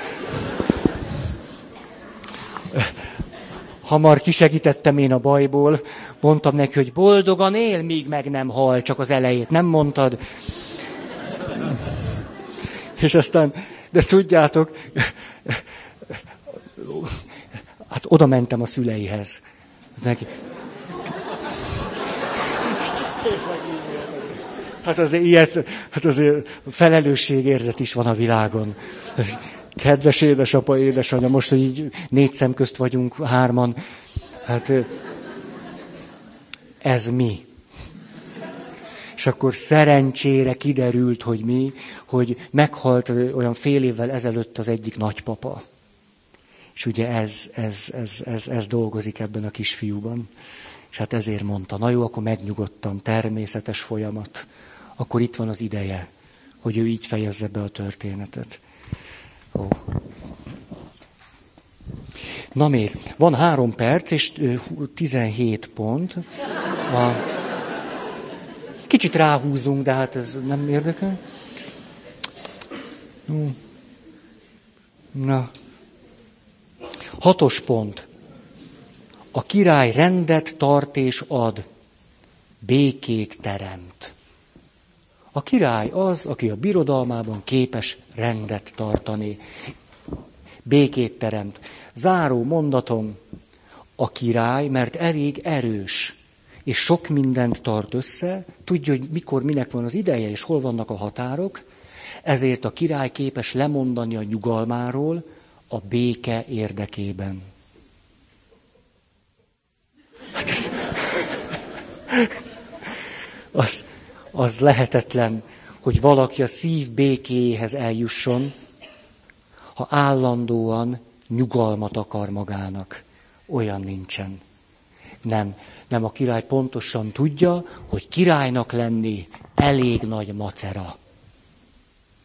Hamar kisegítettem én a bajból, mondtam neki, hogy boldogan él, míg meg nem hal, csak az elejét nem mondtad. És aztán, de tudjátok, hát oda mentem a szüleihez. Neki. Hát azért felelősségérzet is van a világon. Kedves édesapa, édesanyja, most, hogy így négy szem közt vagyunk, hárman. Hát ez mi? És akkor szerencsére kiderült, hogy mi, hogy meghalt olyan fél évvel ezelőtt az egyik nagypapa. És ugye ez dolgozik ebben a kisfiúban. És hát ezért mondta, na jó, akkor megnyugodtam, természetes folyamat. Akkor itt van az ideje, hogy ő így fejezze be a történetet. Ó. Na még, van 3 perc, és 17 pont. Kicsit ráhúzunk, de hát ez nem érdekel. Na. 6. pont. A király rendet tart és ad, békét teremt. A király az, aki a birodalmában képes rendet tartani. Békét teremt. Záró mondatom, a király, mert elég erős, és sok mindent tart össze, tudja, hogy mikor, minek van az ideje, és hol vannak a határok, ezért a király képes lemondani a nyugalmáról a béke érdekében. Hát ez... Az lehetetlen, hogy valaki a szív békéjéhez eljusson, ha állandóan nyugalmat akar magának. Olyan nincsen. Nem a király pontosan tudja, hogy királynak lenni elég nagy macera.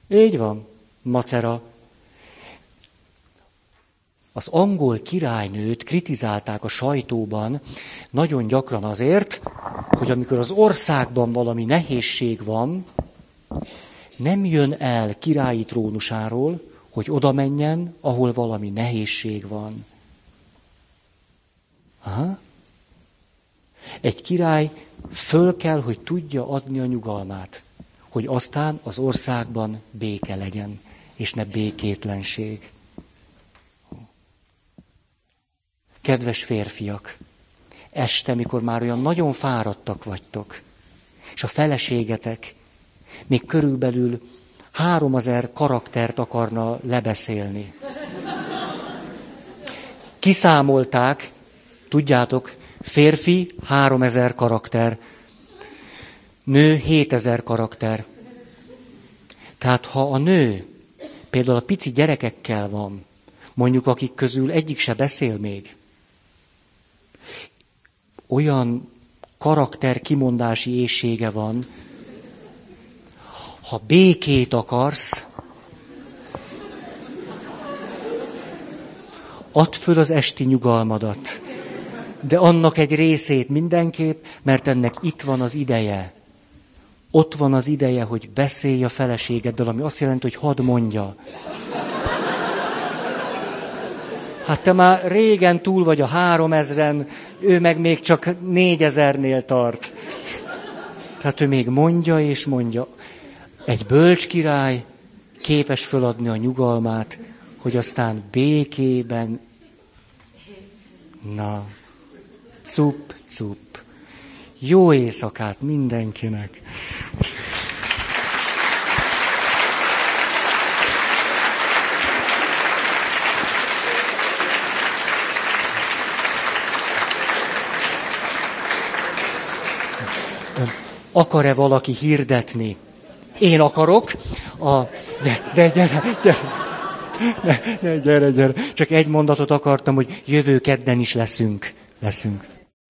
Így van, macera. Az angol királynőt kritizálták a sajtóban nagyon gyakran azért, hogy amikor az országban valami nehézség van, nem jön el királyi trónusáról, hogy oda menjen, ahol valami nehézség van. Aha. Egy király föl kell, hogy tudja adni a nyugalmát, hogy aztán az országban béke legyen, és ne békétlenség. Kedves férfiak, este, mikor már olyan nagyon fáradtak vagytok, és a feleségetek még körülbelül 3000 karaktert akarna lebeszélni. Kiszámolták, tudjátok, férfi 3000 karakter, nő 7000 karakter. Tehát ha a nő például a pici gyerekekkel van, mondjuk akik közül egyik se beszél még, olyan karakter kimondási éhsége van, ha békét akarsz, add föl az esti nyugalmadat, de annak egy részét mindenképp, mert ennek itt van az ideje. Ott van az ideje, hogy beszélj a feleségeddel, ami azt jelenti, hogy hadd mondja. Hát te már régen túl vagy a 3000-en, ő meg még csak 4000-nél tart. Tehát ő még mondja és mondja. Egy bölcs király képes föladni a nyugalmát, hogy aztán békében... Na, cup. Jó éjszakát mindenkinek! Akar-e valaki hirdetni? Én akarok. Gyere. Csak egy mondatot akartam, hogy jövő kedden is leszünk.